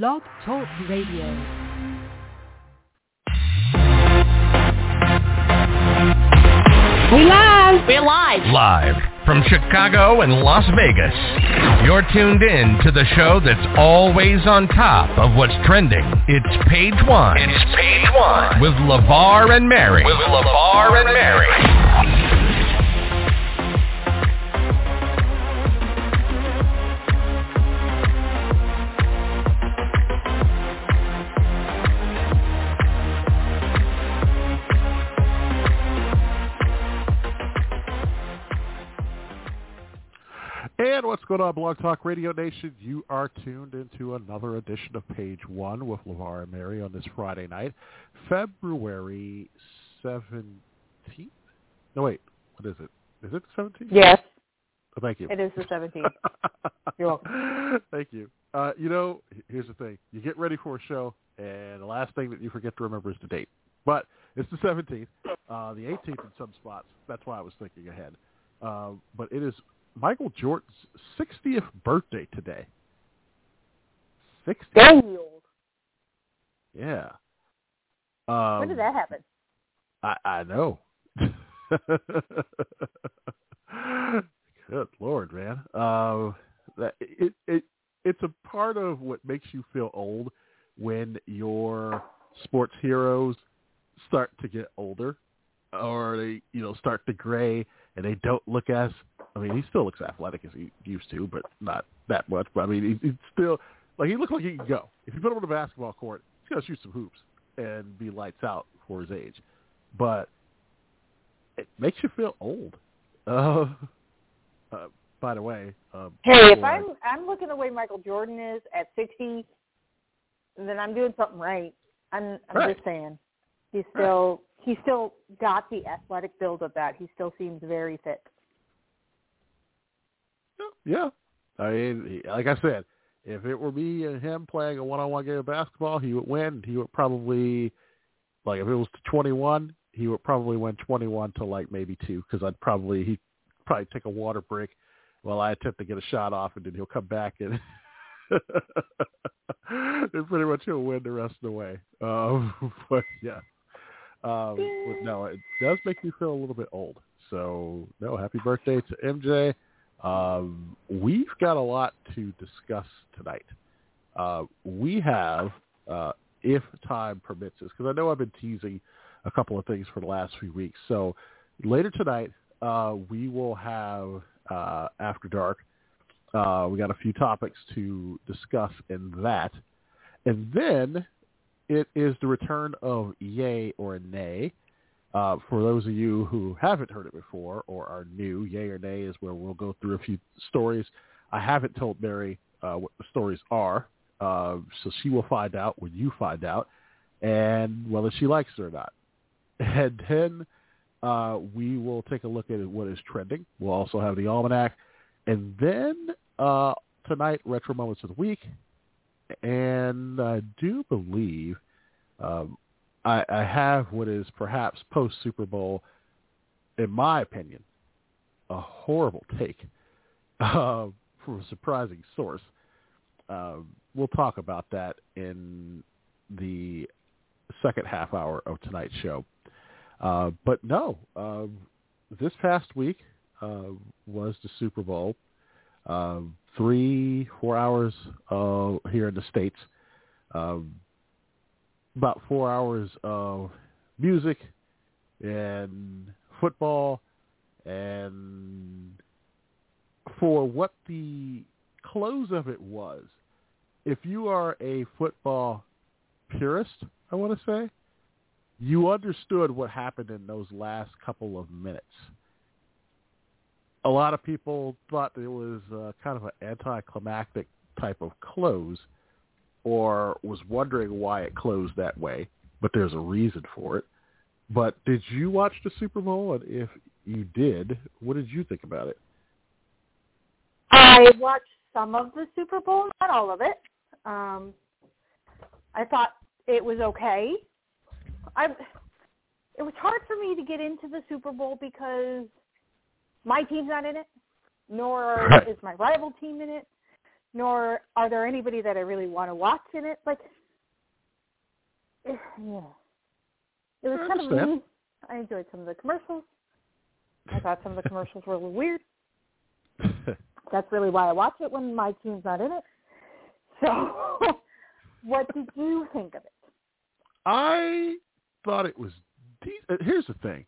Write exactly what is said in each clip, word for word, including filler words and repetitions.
Blog Talk Radio. We live. We're live. Live from Chicago and Las Vegas. You're tuned in to the show that's always on top of what's trending. It's Page One. It's Page One. With LeVar and Mary. With LeVar and Mary. And what's going on, Blog Talk Radio Nation? You are tuned into another edition of Page One with LeVar and Mary on this Friday night, February seventeenth? No, wait. What is it? Is it the seventeenth? Yes. Oh, thank you. It is the seventeenth. You're welcome. Thank you. Uh, you know, here's the thing. You get ready for a show, and the last thing that you forget to remember is the date. But it's the seventeenth, uh, the eighteenth in some spots. That's why I was thinking ahead. Uh, but it is Michael Jordan's sixtieth birthday today. sixty. Dang old. Yeah. Um, when did that happen? I, I know. Good Lord, man. Um, that, it, it it's a part of what makes you feel old when your sports heroes start to get older, or they you know start to gray and they don't look as I mean, he still looks athletic as he used to, but not that much. But I mean, he, he's still like he looks like he can go. If you put him on a basketball court, he's gonna shoot some hoops and be lights out for his age. But it makes you feel old. Uh, uh, by the way, um, hey, if I'm I'm looking the way Michael Jordan is at sixty, then I'm doing something right. I'm I'm right. just saying, he's still right. he's still got the athletic build of that. He still seems very fit. Yeah, I mean, like I said, if it were me and him playing a one-on-one game of basketball, he would win. He would probably, like, if it was twenty-one, he would probably win twenty-one to like maybe two, because I'd probably he'd probably take a water break while I attempt to get a shot off, and then he'll come back and and pretty much he'll win the rest of the way. Um, but yeah, um, but no, it does make me feel a little bit old. So no, happy birthday to M J. Um, we've got a lot to discuss tonight. Uh, we have, uh, if time permits us, because I know I've been teasing a couple of things for the last few weeks. So later tonight, uh, we will have uh, After Dark. Uh, we got a few topics to discuss in that. And then it is the return of Yay or Nay. Uh, for those of you who haven't heard it before or are new, Yay or Nay is where we'll go through a few stories. I haven't told Mary uh, what the stories are, uh, so she will find out when you find out, and whether she likes it or not. And then uh, we will take a look at what is trending. We'll also have the Almanac. And then uh, tonight, Retro Moments of the Week. And I do believe... Um, I, I have what is perhaps post-Super Bowl, in my opinion, a horrible take uh, from a surprising source. Uh, we'll talk about that in the second half hour of tonight's show. Uh, but no, uh, this past week uh, was the Super Bowl. Uh, three, four hours uh, here in the States. Um About four hours of music and football, and for what the close of it was, if you are a football purist, I want to say, you understood what happened in those last couple of minutes. A lot of people thought it was uh, kind of an anticlimactic type of close, or was wondering why it closed that way, but there's a reason for it. But did you watch the Super Bowl? And if you did, what did you think about it? I watched some of the Super Bowl, not all of it. Um, I thought it was okay. I, it was hard for me to get into the Super Bowl because my team's not in it, nor is my rival team in it. nor are there anybody that I really want to watch in it. Like, yeah. It was kind of neat. I enjoyed some of the commercials. I thought some of the commercials were a little weird. That's really why I watch it when my team's not in it. So what did you think of it? I thought it was de- – here's the thing.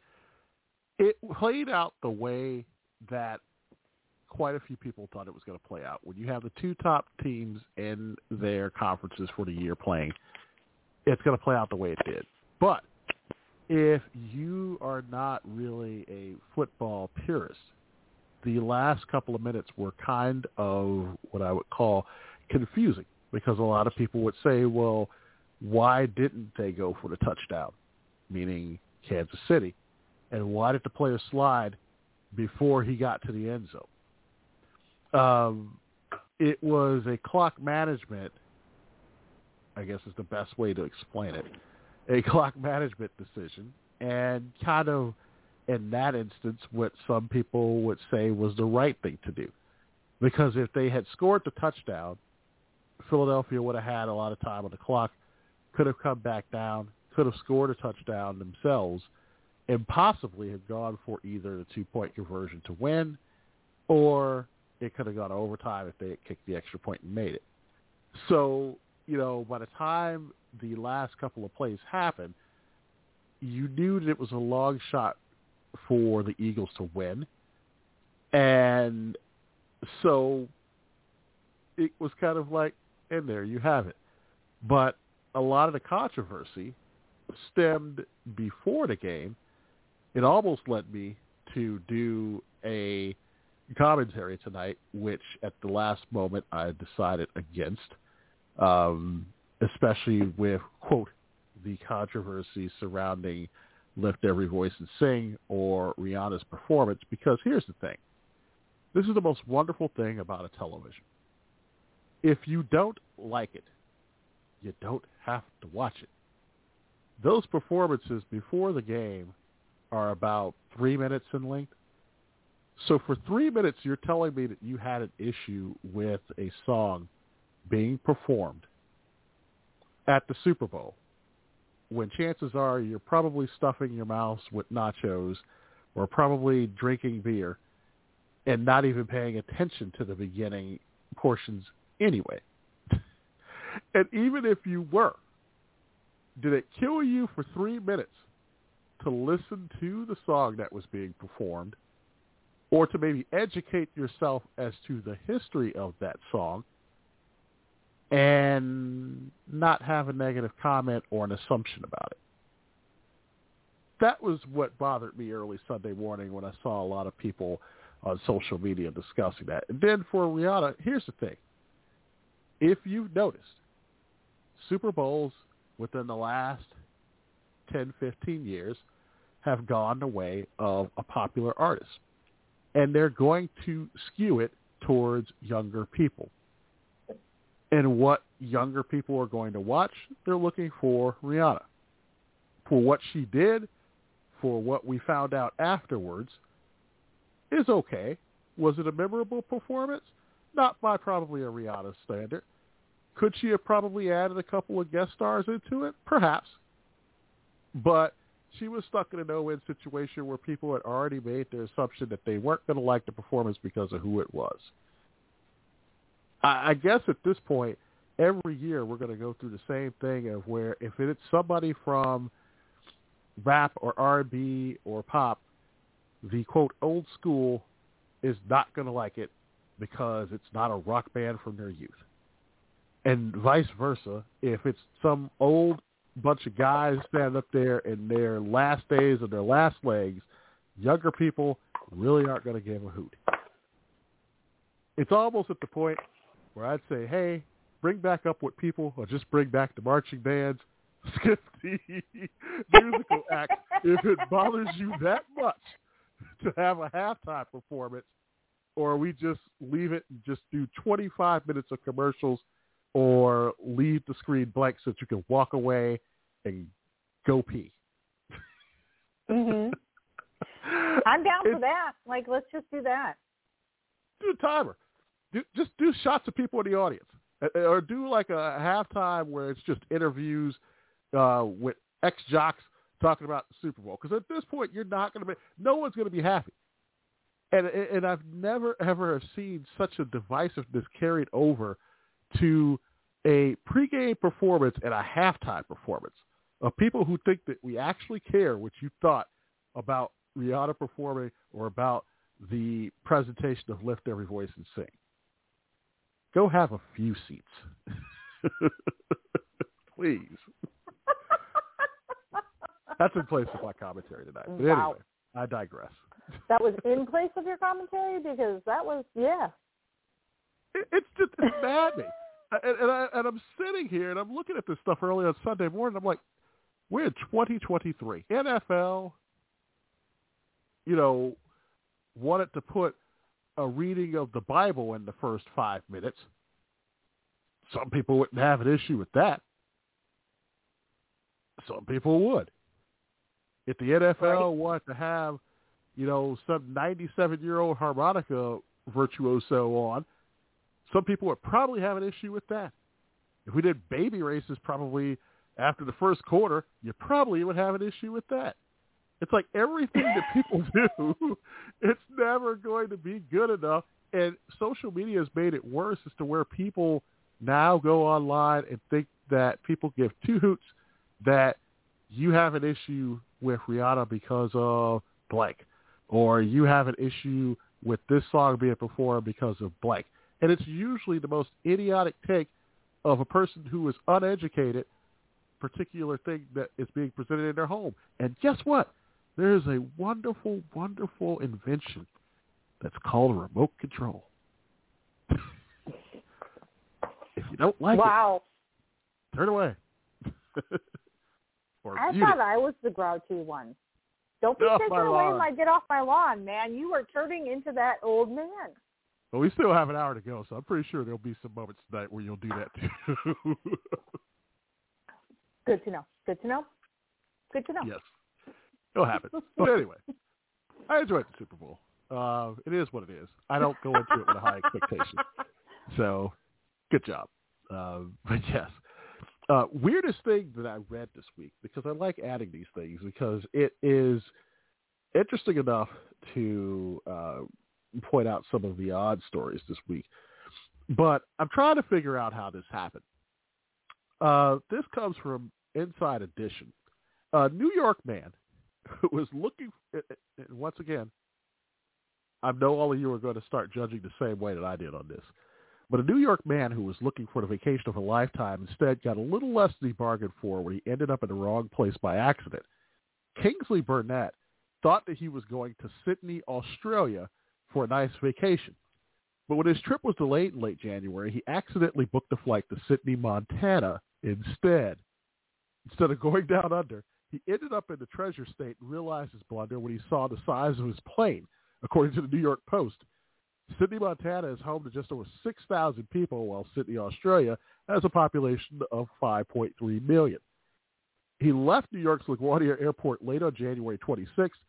It played out the way that quite a few people thought it was going to play out. When you have the two top teams in their conferences for the year playing, it's going to play out the way it did. But if you are not really a football purist, the last couple of minutes were kind of what I would call confusing, because a lot of people would say, well, why didn't they go for the touchdown, meaning Kansas City, and why did the player slide before he got to the end zone? Um, it was a clock management, I guess is the best way to explain it, a clock management decision, and kind of in that instance what some people would say was the right thing to do. Because if they had scored the touchdown, Philadelphia would have had a lot of time on the clock, could have come back down, could have scored a touchdown themselves, and possibly have gone for either the two-point conversion to win, or it could have gone to overtime if they had kicked the extra point and made it. So, you know, by the time the last couple of plays happened, you knew that it was a long shot for the Eagles to win. And so it was kind of like, and there you have it. But a lot of the controversy stemmed before the game. It almost led me to do a commentary tonight, which at the last moment I decided against, um, especially with, quote, the controversy surrounding Lift Every Voice and Sing or Rihanna's performance, because here's the thing. This is the most wonderful thing about a television. If you don't like it, you don't have to watch it. Those performances before the game are about three minutes in length. So for three minutes, you're telling me that you had an issue with a song being performed at the Super Bowl, when chances are you're probably stuffing your mouth with nachos or probably drinking beer and not even paying attention to the beginning portions anyway. And even if you were, did it kill you for three minutes to listen to the song that was being performed, or to maybe educate yourself as to the history of that song and not have a negative comment or an assumption about it? That was what bothered me early Sunday morning when I saw a lot of people on social media discussing that. And then for Rihanna, here's the thing. If you've noticed, Super Bowls within the last ten, fifteen years have gone the way of a popular artist, and they're going to skew it towards younger people. And what younger people are going to watch, they're looking for Rihanna. For what she did, for what we found out afterwards, is okay. Was it a memorable performance? Not by probably a Rihanna standard. Could she have probably added a couple of guest stars into it? Perhaps. But she was stuck in a no-win situation where people had already made their assumption that they weren't going to like the performance because of who it was. I, I guess at this point, every year we're going to go through the same thing of where if it's somebody from rap or R and B or pop, the, quote, old school is not going to like it because it's not a rock band from their youth. And vice versa, if it's some old bunch of guys standing up there in their last days and their last legs, younger people really aren't going to give a hoot. It's almost at the point where I'd say, hey, bring back up what people, or just bring back the marching bands, skip the musical act. If it bothers you that much to have a halftime performance, or we just leave it and just do twenty-five minutes of commercials, or leave the screen blank so that you can walk away and go pee. Mm-hmm. I'm down it's, for that. Like, let's just do that. Do a timer. do, just do shots of people in the audience, or do like a halftime where it's just interviews uh, with ex-jocks talking about the Super Bowl. Because at this point, you're not going to be, no one's going to be happy. And and I've never, ever seen such a divisiveness carried over to a pregame performance and a halftime performance of people who think that we actually care what you thought about Rihanna performing or about the presentation of Lift Every Voice and Sing. Go have a few seats. Please. That's in place of my commentary tonight. But wow. Anyway, I digress. That was in place of your commentary? Because that was, yeah. It, it's just it's maddening. And, and, I, and I'm sitting here, and I'm looking at this stuff early on Sunday morning. I'm like, we're in twenty twenty-three. N F L, you know, wanted to put a reading of the Bible in the first five minutes. Some people wouldn't have an issue with that. Some people would. If the N F L right. wanted to have, you know, some ninety-seven-year-old harmonica virtuoso on, some people would probably have an issue with that. If we did baby races probably after the first quarter, you probably would have an issue with that. It's like everything that people do, it's never going to be good enough. And social media has made it worse as to where people now go online and think that people give two hoots that you have an issue with Rihanna because of blank, or you have an issue with this song being performed because of blank. And it's usually the most idiotic take of a person who is uneducated, particular thing that is being presented in their home. And guess what? There is a wonderful, wonderful invention that's called a remote control. If you don't like wow. it, turn away. Or I thought it. I was the grouchy one. Don't be taking away my get off my lawn, man. You are turning into that old man. Well, we still have an hour to go, so I'm pretty sure there'll be some moments tonight where you'll do that too. Good to know. Good to know. Good to know. Yes. It'll happen. But anyway, I enjoyed the Super Bowl. Uh, it is what it is. I don't go into it with a high expectation. So, good job. Uh, but yes. Uh, weirdest thing that I read this week, because I like adding these things, because it is interesting enough to uh, point out some of the odd stories this week. But I'm trying to figure out how this happened. Uh, this comes from Inside Edition. A New York man who was looking, once again, I know all of you are going to start judging the same way that I did on this, but a New York man who was looking for the vacation of a lifetime instead got a little less than he bargained for when he ended up in the wrong place by accident. Kingsley Burnett thought that he was going to Sydney, Australia for a nice vacation. But when his trip was delayed in late January, he accidentally booked a flight to Sydney, Montana instead. Instead of going down under, he ended up in the Treasure State and realized his blunder when he saw the size of his plane, according to the New York Post. Sydney, Montana is home to just over six thousand people, while Sydney, Australia has a population of five point three million. He left New York's LaGuardia Airport late on January twenty-sixth.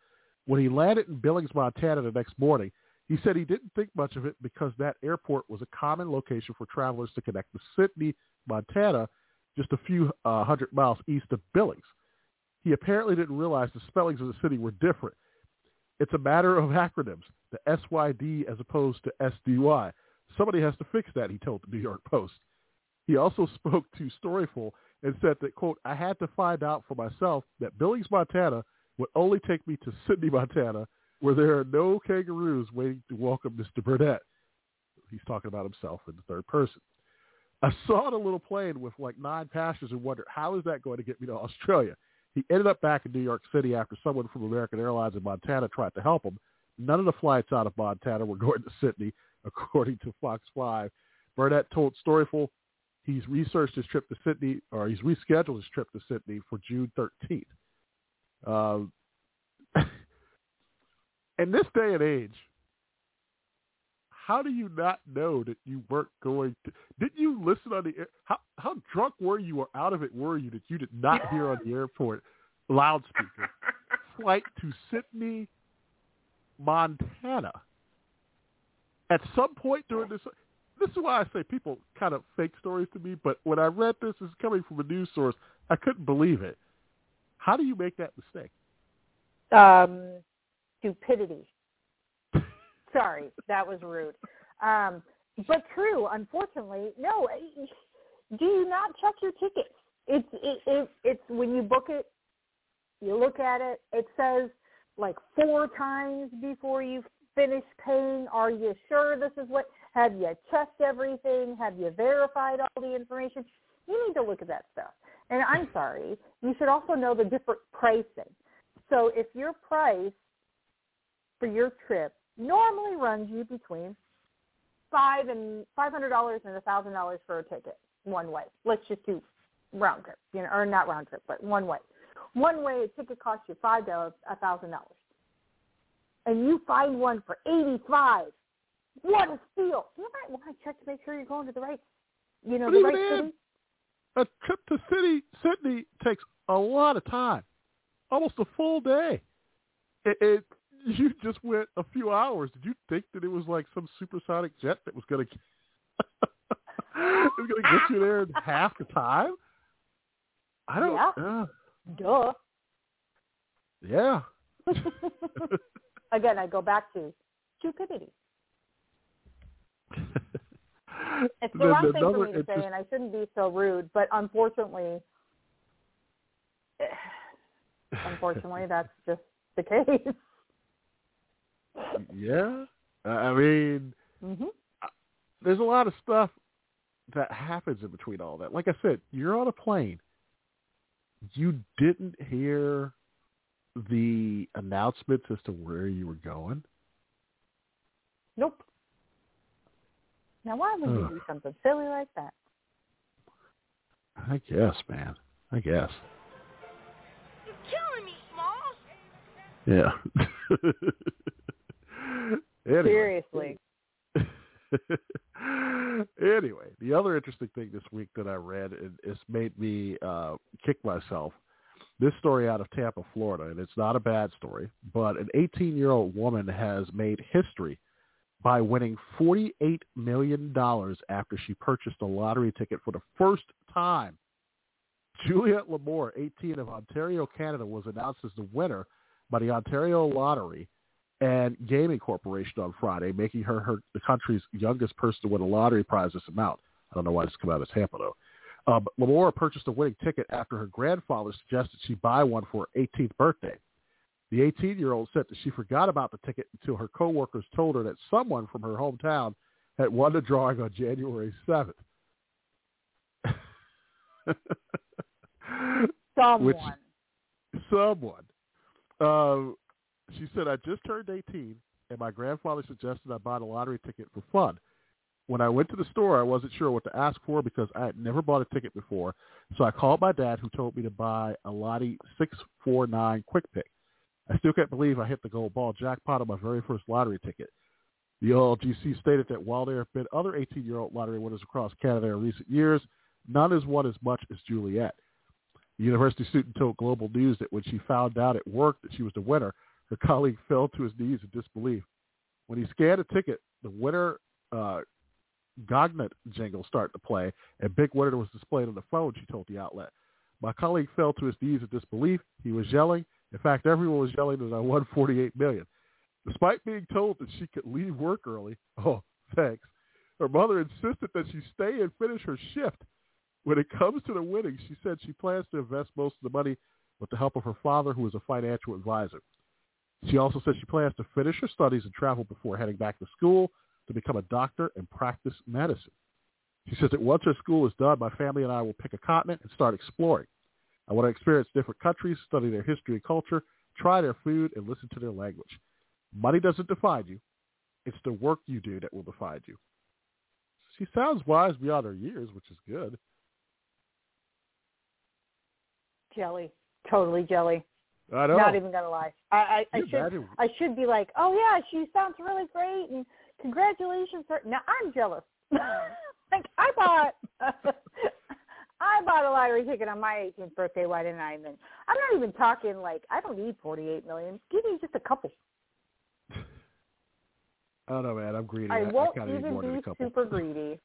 When he landed in Billings, Montana the next morning, he said he didn't think much of it because that airport was a common location for travelers to connect to Sydney, Montana, just a few uh, hundred miles east of Billings. He apparently didn't realize the spellings of the city were different. It's a matter of acronyms, the S Y D as opposed to S D Y. Somebody has to fix that, he told the New York Post. He also spoke to Storyful and said that, quote, I had to find out for myself that Billings, Montana would only take me to Sydney, Montana, where there are no kangaroos waiting to welcome Mister Burnett. He's talking about himself in the third person. I saw the little plane with like nine passengers and wondered, how is that going to get me to Australia? He ended up back in New York City after someone from American Airlines in Montana tried to help him. None of the flights out of Montana were going to Sydney, according to Fox five. Burnett told Storyful he's researched his trip to Sydney, or he's rescheduled his trip to Sydney for June thirteenth. Um, in this day and age, how do you not know that you weren't going to – didn't you listen on the – how how drunk were you or out of it were you that you did not hear on the airport loudspeaker flight to Sydney, Montana? At some point during this this is why I say people kind of fake stories to me, but when I read this, it's coming from a news source, I couldn't believe it. How do you make that mistake? Um, stupidity. Sorry, that was rude. Um, but true, unfortunately. No, do you not check your tickets? It's it, it, it's when you book it, you look at it, it says like four times before you finish paying, are you sure this is what, have you checked everything? Have you verified all the information? You need to look at that stuff. And I'm sorry, you should also know the different pricing. So if your price for your trip normally runs you between five and five hundred dollars and a thousand dollars for a ticket one way. Let's just do round trip, you know, or not round trip, but one way. One way a ticket costs you five dollars, a thousand dollars, and you find one for eighty-five. What a steal! You might want to check to make sure you're going to the right, you know, but the right then, city. A trip to city Sydney takes a lot of time, almost a full day. It, it you just went a few hours. Did you think that it was like some supersonic jet that was going to was going to get you there in half the time? I don't know. Yeah. Uh, Duh. Yeah. Again, I go back to stupidity. It's the wrong thing for me to say, and I shouldn't be so rude, but unfortunately, unfortunately, that's just the case. Yeah. I mean, mm-hmm. There's a lot of stuff that happens in between all that. Like I said, you're on a plane. You didn't hear the announcements as to where you were going? Nope. Now, why would you do something silly like that? I guess, man. I guess. You're killing me, Smalls. Yeah. Anyway. Seriously. Anyway, the other interesting thing this week that I read, and it's made me uh, kick myself, this story out of Tampa, Florida, and it's not a bad story, but an eighteen-year-old woman has made history by winning forty-eight million dollars after she purchased a lottery ticket for the first time. Juliette Lamore, eighteen, of Ontario, Canada, was announced as the winner by the Ontario Lottery and Gaming Corporation on Friday, making her, her the country's youngest person to win a lottery prize this amount. I don't know why this came out of Tampa, though. Um, Lamore purchased a winning ticket after her grandfather suggested she buy one for her eighteenth birthday. The eighteen-year-old said that she forgot about the ticket until her coworkers told her that someone from her hometown had won the drawing on January seventh. Someone. Which, someone. Uh, she said, I just turned eighteen, and my grandfather suggested I buy a lottery ticket for fun. When I went to the store, I wasn't sure what to ask for because I had never bought a ticket before, so I called my dad, who told me to buy a Lottie six four nine Quick Pick. I still can't believe I hit the gold ball jackpot on my very first lottery ticket. The O L G C stated that while there have been other eighteen-year-old lottery winners across Canada in recent years, none has won as much as Juliette. The university student told Global News that when she found out at work that she was the winner, her colleague fell to his knees in disbelief. When he scanned a ticket, the winner uh, Gognut jingle started to play, and Big Winner was displayed on the phone, she told the outlet. My colleague fell to his knees in disbelief. He was yelling. In fact, everyone was yelling that I won forty-eight million dollars. Despite being told that she could leave work early, oh, thanks, her mother insisted that she stay and finish her shift. When it comes to the winning, she said she plans to invest most of the money with the help of her father, who is a financial advisor. She also said she plans to finish her studies and travel before heading back to school to become a doctor and practice medicine. She says that once her school is done, my family and I will pick a continent and start exploring. I want to experience different countries, study their history and culture, try their food, and listen to their language. Money doesn't define you. It's the work you do that will define you. She sounds wise beyond her years, which is good. Jelly. Totally jelly. I know. Not even going to lie. I, I, I, should, I should be like, oh, yeah, she sounds really great, and congratulations. Sir. Now, I'm jealous. Like, I bought... I bought a lottery ticket on my eighteenth birthday. Why didn't I? Even? I'm not even talking like I don't need forty-eight million. Give me just a couple. I don't know, man. I'm greedy. I, I won't I even be super greedy.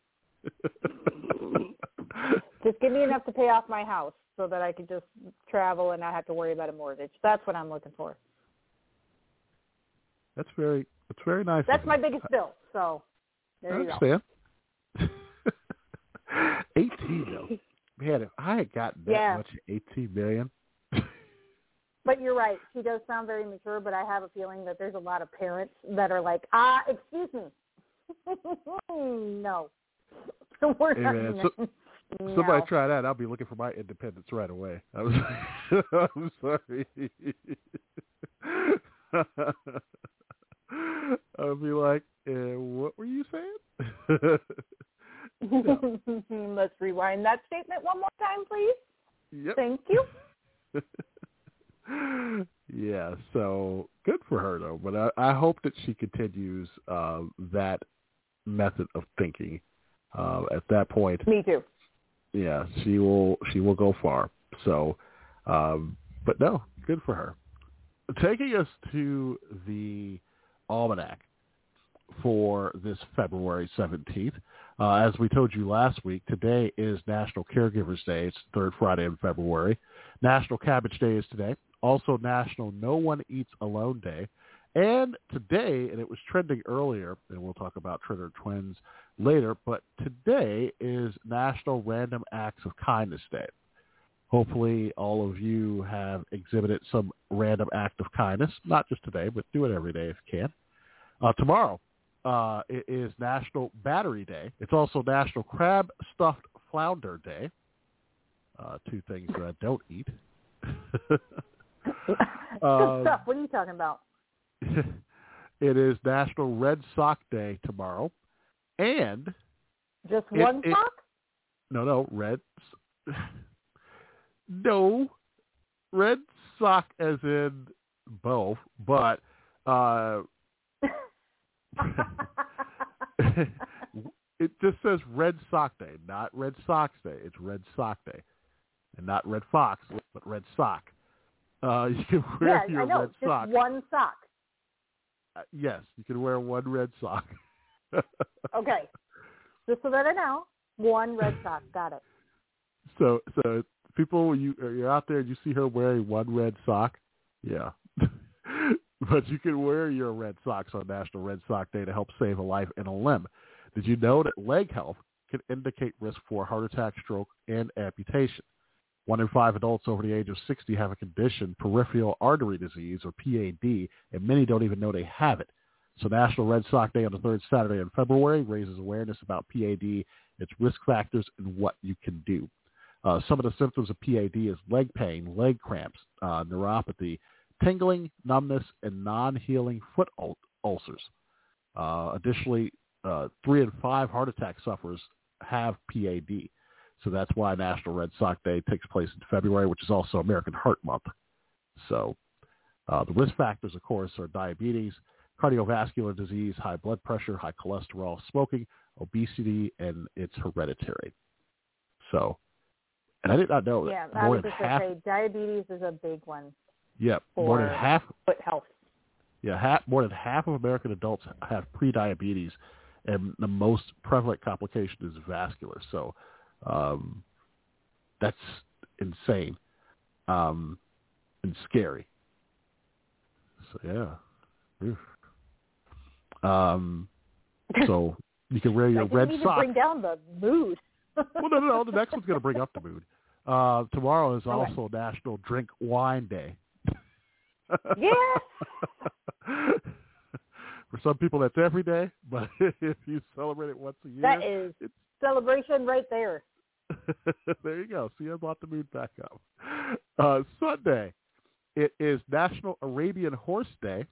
Just give me enough to pay off my house so that I could just travel and not have to worry about a mortgage. That's what I'm looking for. That's very, that's very nice. That's my biggest bill. So there you go. I understand. eighteen though. Man, if I had gotten that yeah. much, eighteen million. But you're right. She does sound very mature, but I have a feeling that there's a lot of parents that are like, ah, excuse me. No. We're hey, man, not so, no. Somebody try that. I'll be looking for my independence right away. I was like, I'm sorry. I'll be like, eh, what were you saying? No. Let's rewind that statement one more time, please. Yep. Thank you. Yeah, so good for her, though. But I, I hope that she continues uh, that method of thinking. Uh, at that point, me too. Yeah, she will. She will go far. So, um, but no, good for her. Taking us to the almanac for this February seventeenth. Uh, as we told you last week, today is National Caregivers Day. It's the third Friday in February. National Cabbage Day is today. Also National No One Eats Alone Day. And today, and it was trending earlier, and we'll talk about Trigger Twins later, but today is National Random Acts of Kindness Day. Hopefully all of you have exhibited some random act of kindness, not just today, but do it every day if you can. Uh, tomorrow uh, is National Battery Day. It's also National Crab Stuffed Flounder Day. Uh, two things that I don't eat. Good um, stuff. What are you talking about? It is National Red Sock Day tomorrow. And just one it, sock? It, no, no, red. No, red sock as in both, but uh, it just says Red Sock Day, not Red Sox Day. It's Red Sock Day, and not Red Fox, but Red Sock. Uh, you can wear yeah, your I know. red sock. Just one sock. Uh, yes, you can wear one red sock. Okay, just so that I know, one red sock. Got it. So, so people, you you're out there and you see her wearing one red sock. Yeah, but you can wear your red socks on National Red Sock Day to help save a life and a limb. Did you know that leg health can indicate risk for heart attack, stroke, and amputation? One in five adults over the age of sixty have a condition, peripheral artery disease, or P A D, and many don't even know they have it. So National Red Sock Day on the third Saturday in February raises awareness about P A D, its risk factors, and what you can do. Uh, some of the symptoms of P A D is leg pain, leg cramps, uh, neuropathy, tingling, numbness, and non-healing foot ul- ulcers. Uh, additionally, uh, three in five heart attack sufferers have P A D. So that's why National Red Sock Day takes place in February, which is also American Heart Month. So uh, the risk factors, of course, are diabetes, cardiovascular disease, high blood pressure, high cholesterol, smoking, obesity, and it's hereditary. So, and I did not know yeah, that. Yeah, I was just half, say diabetes is a big one. Yeah, more than half. Foot health. Yeah, half, more than half of American adults have prediabetes, and the most prevalent complication is vascular. So. Um, that's insane um, and scary. So yeah, um, so you can wear your red sock. I didn't even bring down the mood. Well, no, no, no. The next one's going to bring up the mood. Uh, tomorrow is also okay. National Drink Wine Day. Yeah. For some people, that's every day, but if you celebrate it once a year, that is it's celebration right there. There you go. See, I brought the mood back up. Uh, Sunday, it is National Arabian Horse Day.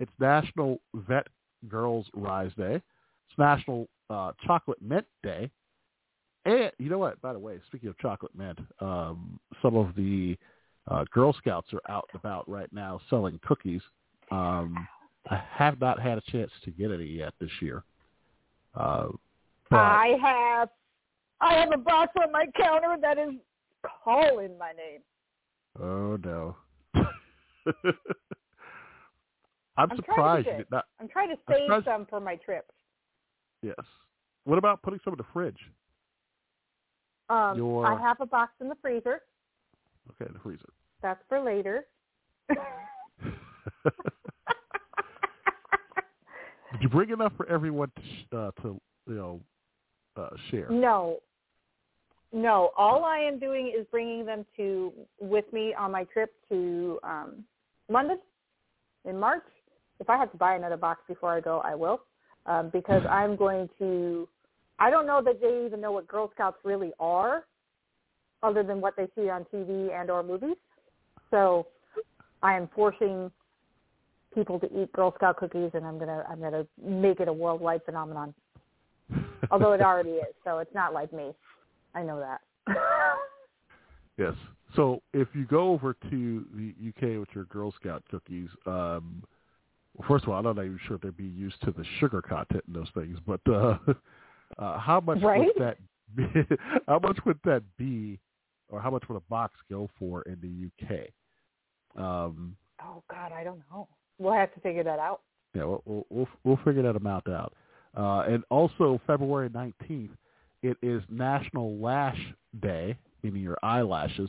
It's National Vet Girls Rise Day. It's National uh, Chocolate Mint Day. And you know what? By the way, speaking of chocolate mint, um, some of the uh, Girl Scouts are out and about right now selling cookies. Um, I have not had a chance to get any yet this year. Uh, But I have I have a box on my counter that is calling my name. Oh, no. I'm, I'm surprised you did not. I'm trying to save some for my trip. Yes. What about putting some in the fridge? Um, Your... I have a box in the freezer. Okay, in the freezer. That's for later. Did you bring enough for everyone to, uh, to you know, uh, share? No. No. All I am doing is bringing them to with me on my trip to um, London in March. If I have to buy another box before I go, I will. Um, because I'm going to, I don't know that they even know what Girl Scouts really are, other than what they see on T V and or movies. So I am forcing people to eat Girl Scout cookies, and I'm gonna I'm gonna make it a worldwide phenomenon. Although it already is, so it's not like me. I know that. Yes. So if you go over to the U K with your Girl Scout cookies, um, well, first of all, I'm not even sure if they'd be used to the sugar content in those things, but uh, uh, how much right? would that be, how much would that be, or how much would a box go for in the U K? Um, oh God, I don't know. We'll have to figure that out. Yeah, we'll we'll, we'll, we'll figure that amount out. Uh, and also, February nineteenth, it is National Lash Day, meaning your eyelashes,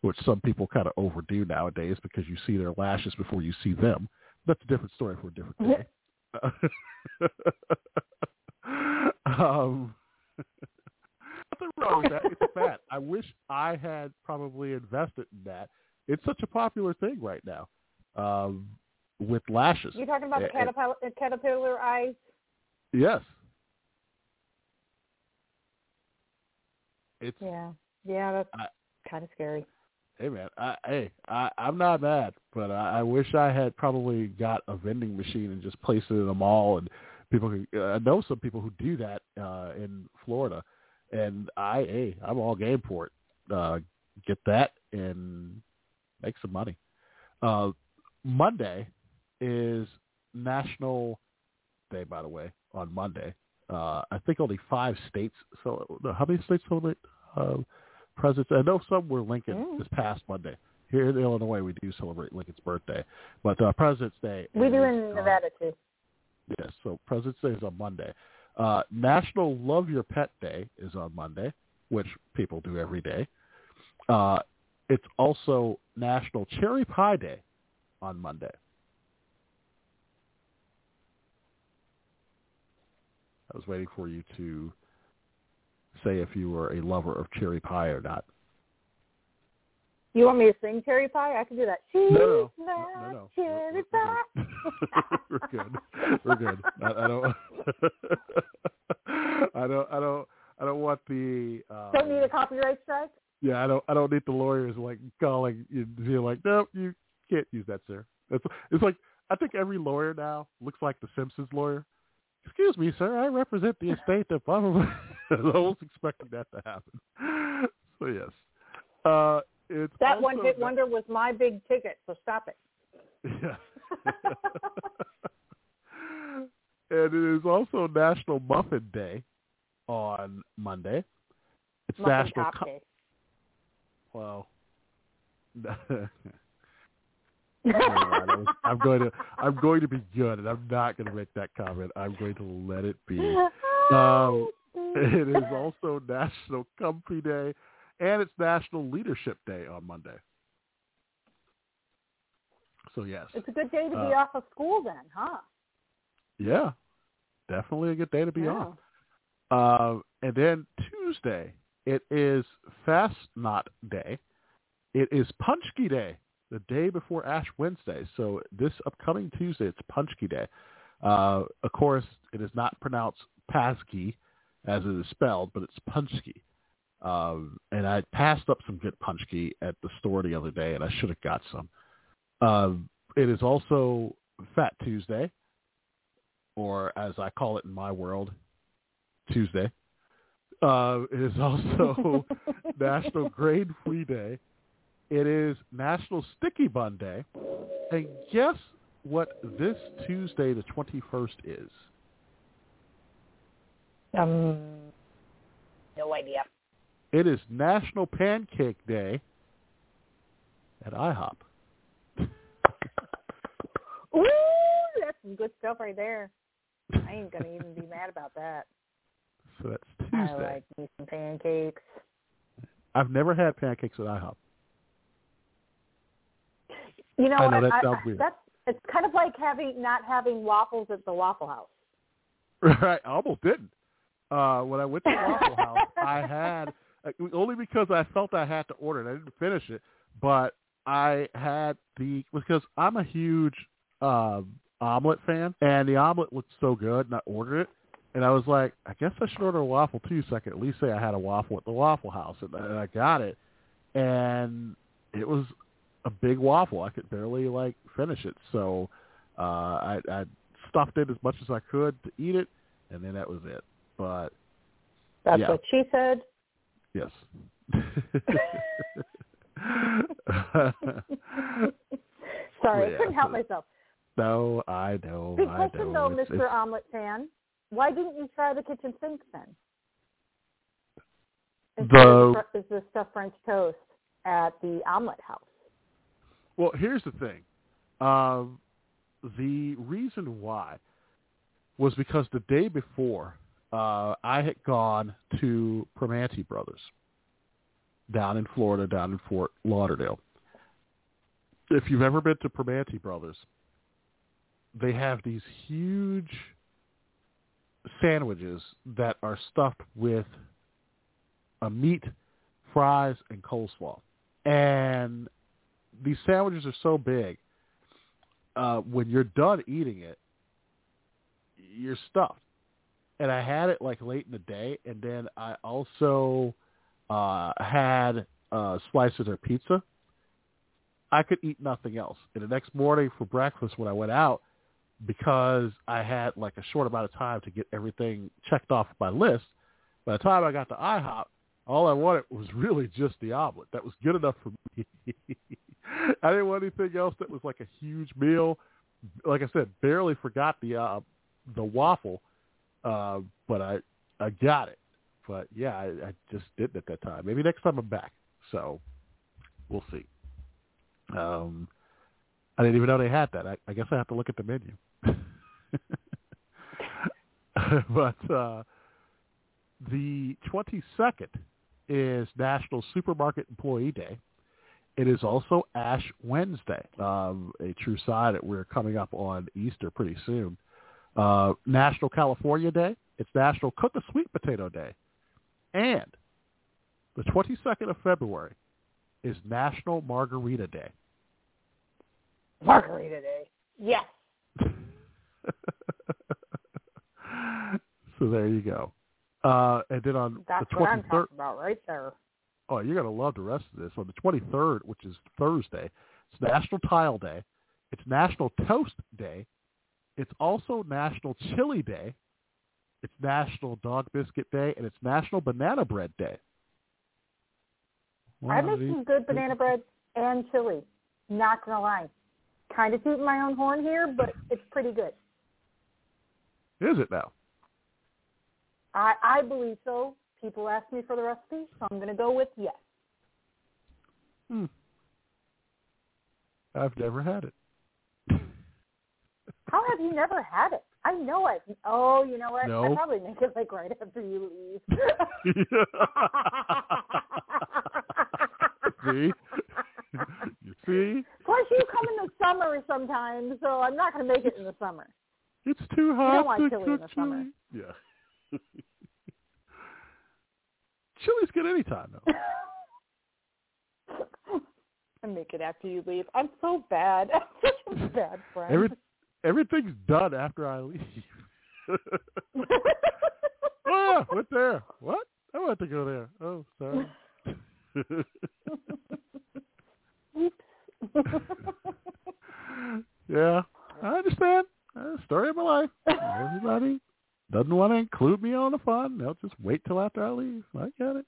which some people kind of overdo nowadays because you see their lashes before you see them. That's a different story for a different day. um, nothing wrong with that. It's a fact. I wish I had probably invested in that. It's such a popular thing right now um, with lashes. You're talking about it, the caterpillar, it, caterpillar eyes? Yes. It's, yeah. Yeah, that's kind of scary. Hey, man, I, hey, I, I'm not mad, but I, I wish I had probably got a vending machine and just placed it in a mall. And people, could, uh, I know some people who do that uh, in Florida, and I, hey, I'm all game for it. Uh, get that and make some money. Uh, Monday is National Day, by the way, on Monday. Uh, I think only five states. So how many states celebrate? Uh, Presidents. I know some were Lincoln mm. this past Monday. Here in Illinois, we do celebrate Lincoln's birthday, but uh, President's Day. We is, do in Nevada uh, too. Yes, so President's Day is on Monday. Uh, National Love Your Pet Day is on Monday, which people do every day. Uh, it's also National Cherry Pie Day on Monday. I was waiting for you to say if you were a lover of cherry pie or not. You want me to sing cherry pie? I can do that. She's no, no, no, no, no. Cherry pie. We're good. We're good. I, I don't. I don't. I don't. I don't want the. Um, don't need a copyright strike. Yeah, I don't. I don't need the lawyers like calling you, being like, no, you can't use that, sir. It's, it's like I think every lawyer now looks like the Simpsons lawyer. Excuse me, sir. I represent the estate of blah blah blah. I was expecting that to happen. So yes, uh, it's that one hit wonder was my big ticket. So stop it. Yeah. And it is also National Muffin Day on Monday. It's Muffin National Top Co- Day. Well. I'm going to I'm going to be good, and I'm not going to make that comment. I'm going to let it be. Um, it is also National Comfy Day, and it's National Leadership Day on Monday. So yes, it's a good day to be uh, off of school, then, huh? Yeah, definitely a good day to be yeah. off. Uh, and then Tuesday, it is Fastnot Day. It is Punchki Day. The day before Ash Wednesday. So this upcoming Tuesday, it's Punchki Day. Uh, of course, it is not pronounced Pasky as it is spelled, but it's Punchki. Um, and I passed up some good Punchki at the store the other day, and I should have got some. Um, it is also Fat Tuesday, or as I call it in my world, Tuesday. Uh, it is also National Grain Free Day. It is National Sticky Bun Day, and guess what this Tuesday, the twenty-first, is? Um, no idea. It is National Pancake Day at I hop. Ooh, that's some good stuff right there. I ain't going to even be mad about that. So that's Tuesday. I like me some pancakes. I've never had pancakes at IHOP. You know, I know I, that I, sounds I, weird. That's, it's kind of like having not having waffles at the Waffle House. Right. I almost didn't. Uh, when I went to the Waffle House, I had, only because I felt I had to order it. I didn't finish it, but I had the, because I'm a huge uh, omelet fan, and the omelet was so good, and I ordered it. And I was like, I guess I should order a waffle, too, so I could at least say I had a waffle at the Waffle House. And, and I got it. And it was a big waffle. I could barely, like, finish it. So uh, I, I stuffed it as much as I could to eat it, and then that was it. But That's yeah. what she said. Yes. Sorry, yeah. I couldn't help myself. No, I know. Big I question, know. though, it's, Mister It's, Omelette fan. Why didn't you try the kitchen sink then? Is the this, is this stuffed French toast at the Omelette House? Well, here's the thing. Um, the reason why was because the day before uh, I had gone to Primanti Brothers down in Florida, down in Fort Lauderdale. If you've ever been to Primanti Brothers, they have these huge sandwiches that are stuffed with a meat, fries, and coleslaw. And these sandwiches are so big, uh, when you're done eating it, you're stuffed. And I had it like late in the day, and then I also uh, had uh, slices of their pizza. I could eat nothing else. And the next morning for breakfast when I went out, because I had like a short amount of time to get everything checked off my list, by the time I got to IHOP, all I wanted was really just the omelet. That was good enough for me. I didn't want anything else that was like a huge meal. Like I said, barely forgot the uh, the waffle, uh, but I I got it. But yeah, I, I just didn't at that time. Maybe next time I'm back. So we'll see. Um, I didn't even know they had that. I, I guess I have to look at the menu. But uh, the twenty-second is National Supermarket Employee Day. It is also Ash Wednesday, um, a true sign that we're coming up on Easter pretty soon. Uh, National California Day. It's National Cook a Sweet Potato Day. And the twenty-second of February is National Margarita Day. Margarita Day. Yes. So there you go. Uh, and then on That's the twenty-third. That's what I'm talking about right there. Oh, you're going to love the rest of this. On the twenty-third, which is Thursday, it's National Tile Day. It's National Toast Day. It's also National Chili Day. It's National Dog Biscuit Day. And it's National Banana Bread Day. Wow, I make these, some good banana bread and chili. Not going to lie. Kind of tooting my own horn here, but it's pretty good. Is it now? I, I believe so. People ask me for the recipe, so I'm going to go with yes. Hmm. I've never had it. How have you never had it? I know it. Oh, you know what? No. I probably make it like right after you leave. See? You see? Plus, you come in the summer sometimes, so I'm not going to make it in the summer. It's too hot. You don't want chili in the summer. Yeah. Chili's good any time, though. I make it after you leave. I'm so bad. I'm such a bad friend. Every, everything's done after I leave. Oh, what's there? What? I want to go there. Oh, sorry. Yeah, I understand. That's the story of my life. Everybody doesn't want to include me on the fun. They'll just wait till after I leave. I got it.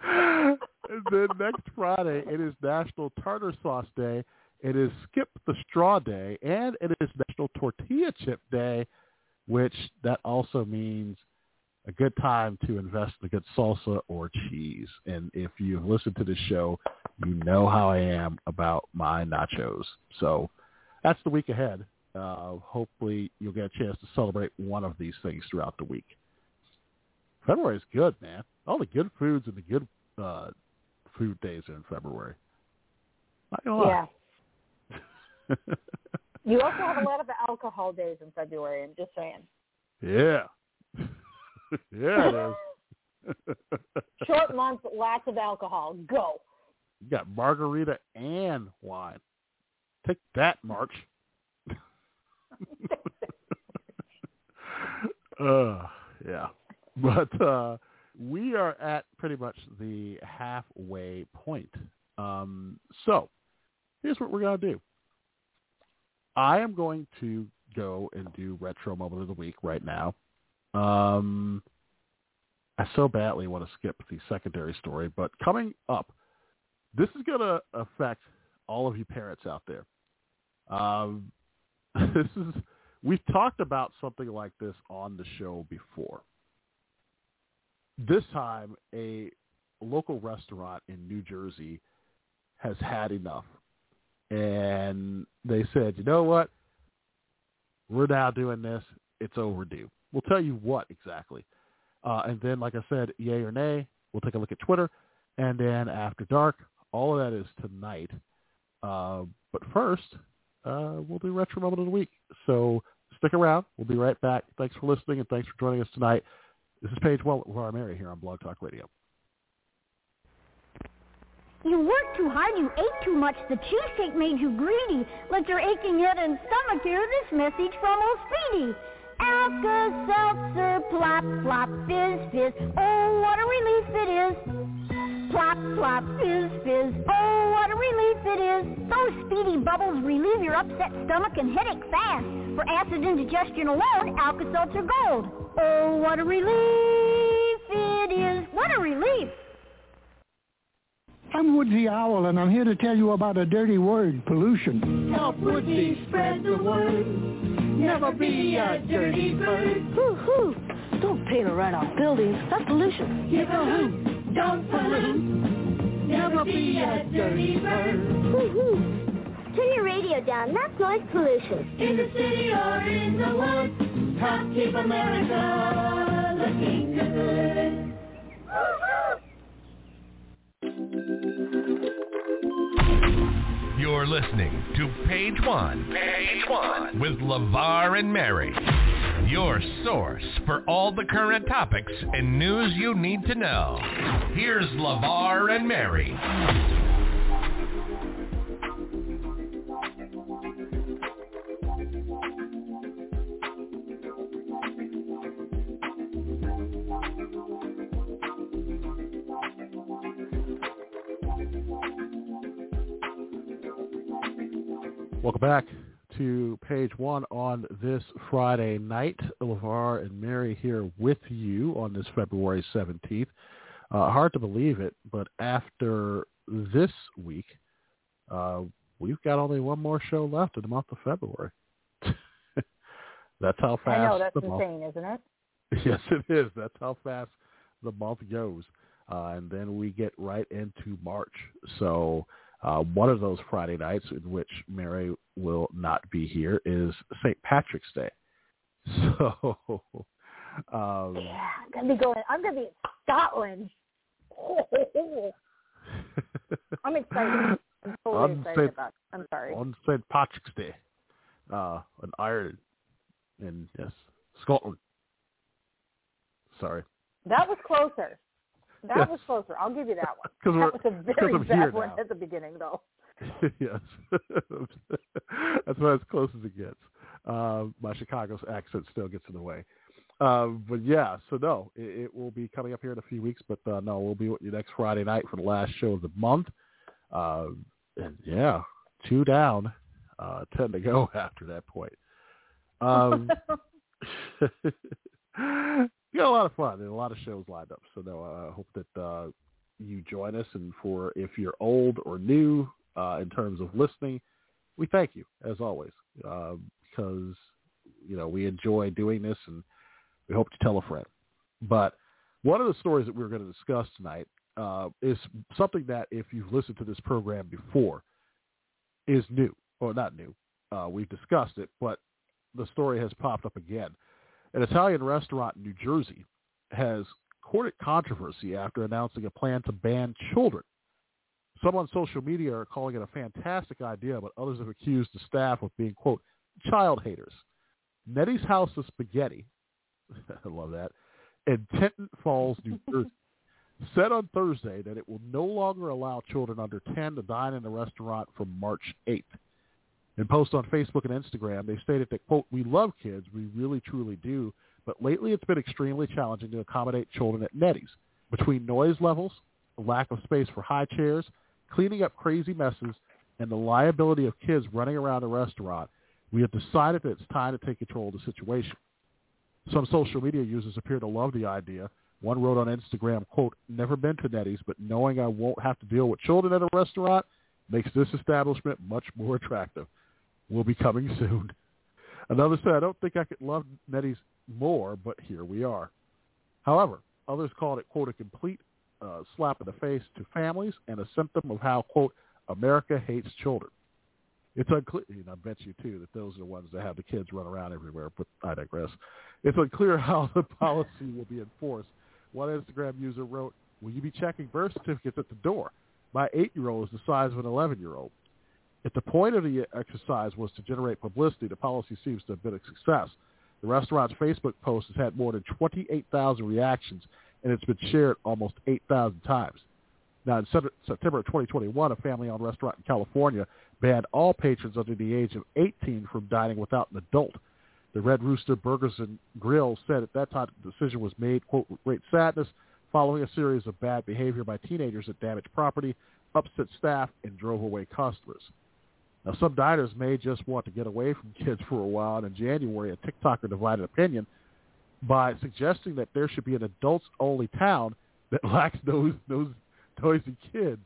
And then next Friday, it is National Tartar Sauce Day. It is Skip the Straw Day, and it is National Tortilla Chip Day, which that also means a good time to invest in a good salsa or cheese. And if you've listened to this show, You know how I am about my nachos. So that's the week ahead. Uh, hopefully you'll get a chance to celebrate one of these things throughout the week. February is good, man. All the good foods and the good uh, food days are in February. Not gonna lie. Yeah. You also have a lot of alcohol days in February, I'm just saying. Yeah. Yeah, it is. Short month, lots of alcohol. Go. You got margarita and wine. Take that, March. uh, yeah. But uh, we are at pretty much the halfway point. Um, so here's what we're going to do. I am going to go and do Retro Moment of the Week right now. Um, I so badly want to skip the secondary story, but coming up, this is going to affect all of you parents out there. Um, this is we've talked about something like this on the show before. This time, a local restaurant in New Jersey has had enough, and they said, you know what? We're now doing this. It's overdue. We'll tell you what exactly. Uh, and then, like I said, yay or nay, we'll take a look at Twitter. And then after dark, all of that is tonight. Uh, but first, uh, we'll do Retro Moment of the Week. So stick around. We'll be right back. Thanks for listening, and thanks for joining us tonight. This is Paige Well with our Mary here on Blog Talk Radio. You worked too hard. You ate too much. The cheesecake made you greedy. Let your aching head and stomach hear this message from old Speedy. Alka-Seltzer, plop, plop, fizz, fizz. Oh, what a relief it is. Plop, plop, fizz, fizz. Oh, what a relief it is. Those speedy bubbles relieve your upset stomach and headache fast. For acid indigestion alone, Alka-Seltzer Gold. Oh, what a relief it is. What a relief. I'm Woodsy Owl, and I'm here to tell you about a dirty word, pollution. Help Woodsy spread the word. Never be a dirty bird. Hoo-hoo. Don't paint or write off buildings. That's pollution. Give a hoot. Don't pollute. Never be a dirty bird. Hoo-hoo. Turn your radio down. That's noise pollution. In the city or in the woods, help keep America looking good. Hoo-hoo. You're listening to Page One, Page One, with LeVar and Mary, your source for all the current topics and news you need to know. Here's LeVar and Mary. Welcome back to Page One on this Friday night. LeVar and Mary here with you on this February seventeenth. Uh, hard to believe it, but after this week, uh, we've got only one more show left in the month of February. That's how fast. I know, that's the insane, month... isn't it? Yes, it is. That's how fast the month goes. Uh, and then we get right into March. So... Uh, one of those Friday nights in which Mary will not be here is Saint Patrick's Day. So, um, yeah, I'm gonna be going. I'm gonna be in Scotland. I'm excited. I'm totally excited Saint, about. It. I'm sorry. On Saint Patrick's Day, uh, in Ireland, and yes, Scotland. Sorry. That was closer. That yes. was closer. I'll give you that one. That was a very bad one now. At the beginning, though. Yes. That's about as close as it gets. Uh, my Chicago's accent still gets in the way. Uh, but, yeah, so, no, it, it will be coming up here in a few weeks. But, uh, no, we'll be with you next Friday night for the last show of the month. Uh, and, yeah, two down, uh, ten to go after that point. Um We got a lot of fun and a lot of shows lined up. So, no, I hope that uh, you join us. And for if you're old or new uh, in terms of listening, we thank you, as always, uh, because, you know, we enjoy doing this and we hope to tell a friend. But one of the stories that we were going to discuss tonight uh, is something that, if you've listened to this program before, is new. Or not new. Uh, we've discussed it, but the story has popped up again. An Italian restaurant in New Jersey has courted controversy after announcing a plan to ban children. Some on social media are calling it a fantastic idea, but others have accused the staff of being, quote, child haters. Nettie's House of Spaghetti, I love that, in Tinton Falls, New Jersey, said on Thursday that it will no longer allow children under ten to dine in the restaurant from March eighth. In posts on Facebook and Instagram, they stated that, quote, we love kids, we really truly do, but lately it's been extremely challenging to accommodate children at Nettie's. Between noise levels, the lack of space for high chairs, cleaning up crazy messes, and the liability of kids running around the restaurant, we have decided that it's time to take control of the situation. Some social media users appear to love the idea. One wrote on Instagram, quote, never been to Nettie's, but knowing I won't have to deal with children at a restaurant makes this establishment much more attractive. We'll be coming soon. Another said, I don't think I could love Nettie's more, but here we are. However, others called it, quote, a complete uh, slap in the face to families and a symptom of how, quote, America hates children. It's unclear, and I bet you, too, that those are the ones that have the kids run around everywhere, but I digress. It's unclear how the policy will be enforced. One Instagram user wrote, will you be checking birth certificates at the door? My eight-year-old is the size of an eleven-year-old. If the point of the exercise was to generate publicity, the policy seems to have been a success. The restaurant's Facebook post has had more than twenty-eight thousand reactions, and it's been shared almost eight thousand times. Now, in September of twenty twenty-one, a family-owned restaurant in California banned all patrons under the age of eighteen from dining without an adult. The Red Rooster Burgers and Grill said at that time the decision was made, quote, with great sadness, following a series of bad behavior by teenagers that damaged property, upset staff, and drove away customers. Now, some diners may just want to get away from kids for a while, and in January, a TikToker divided opinion by suggesting that there should be an adults-only town that lacks those, those noisy kids.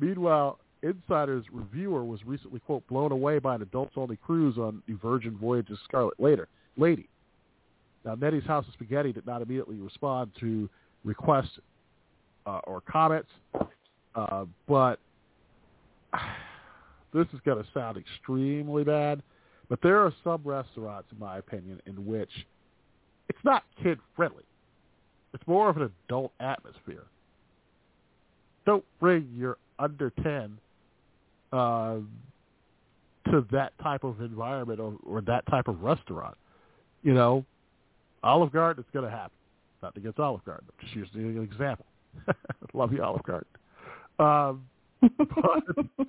Meanwhile, Insider's reviewer was recently, quote, blown away by an adults-only cruise on the Virgin Voyage's Scarlet Lady. Now, Nettie's House of Spaghetti did not immediately respond to requests uh, or comments, uh, but this is going to sound extremely bad, but there are some restaurants, in my opinion, in which it's not kid-friendly. It's more of an adult atmosphere. Don't bring your under ten uh, to that type of environment or, or that type of restaurant. You know, Olive Garden, it's going to happen. Nothing against Olive Garden. I'm just using an example. Love you, Olive Garden. Um, but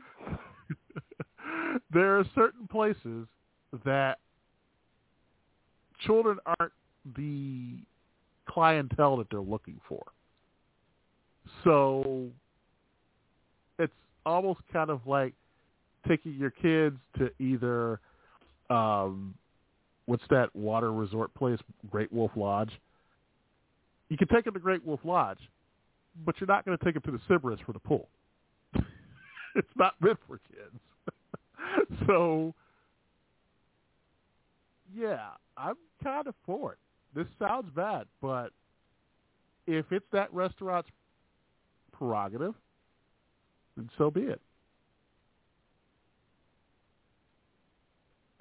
there are certain places that children aren't the clientele that they're looking for. So it's almost kind of like taking your kids to either, um, what's that water resort place, Great Wolf Lodge. You can take them to Great Wolf Lodge, but you're not going to take them to the Sybaris for the pool. It's not meant for kids. So, yeah, I'm kind of for it. This sounds bad, but if it's that restaurant's prerogative, and so be it.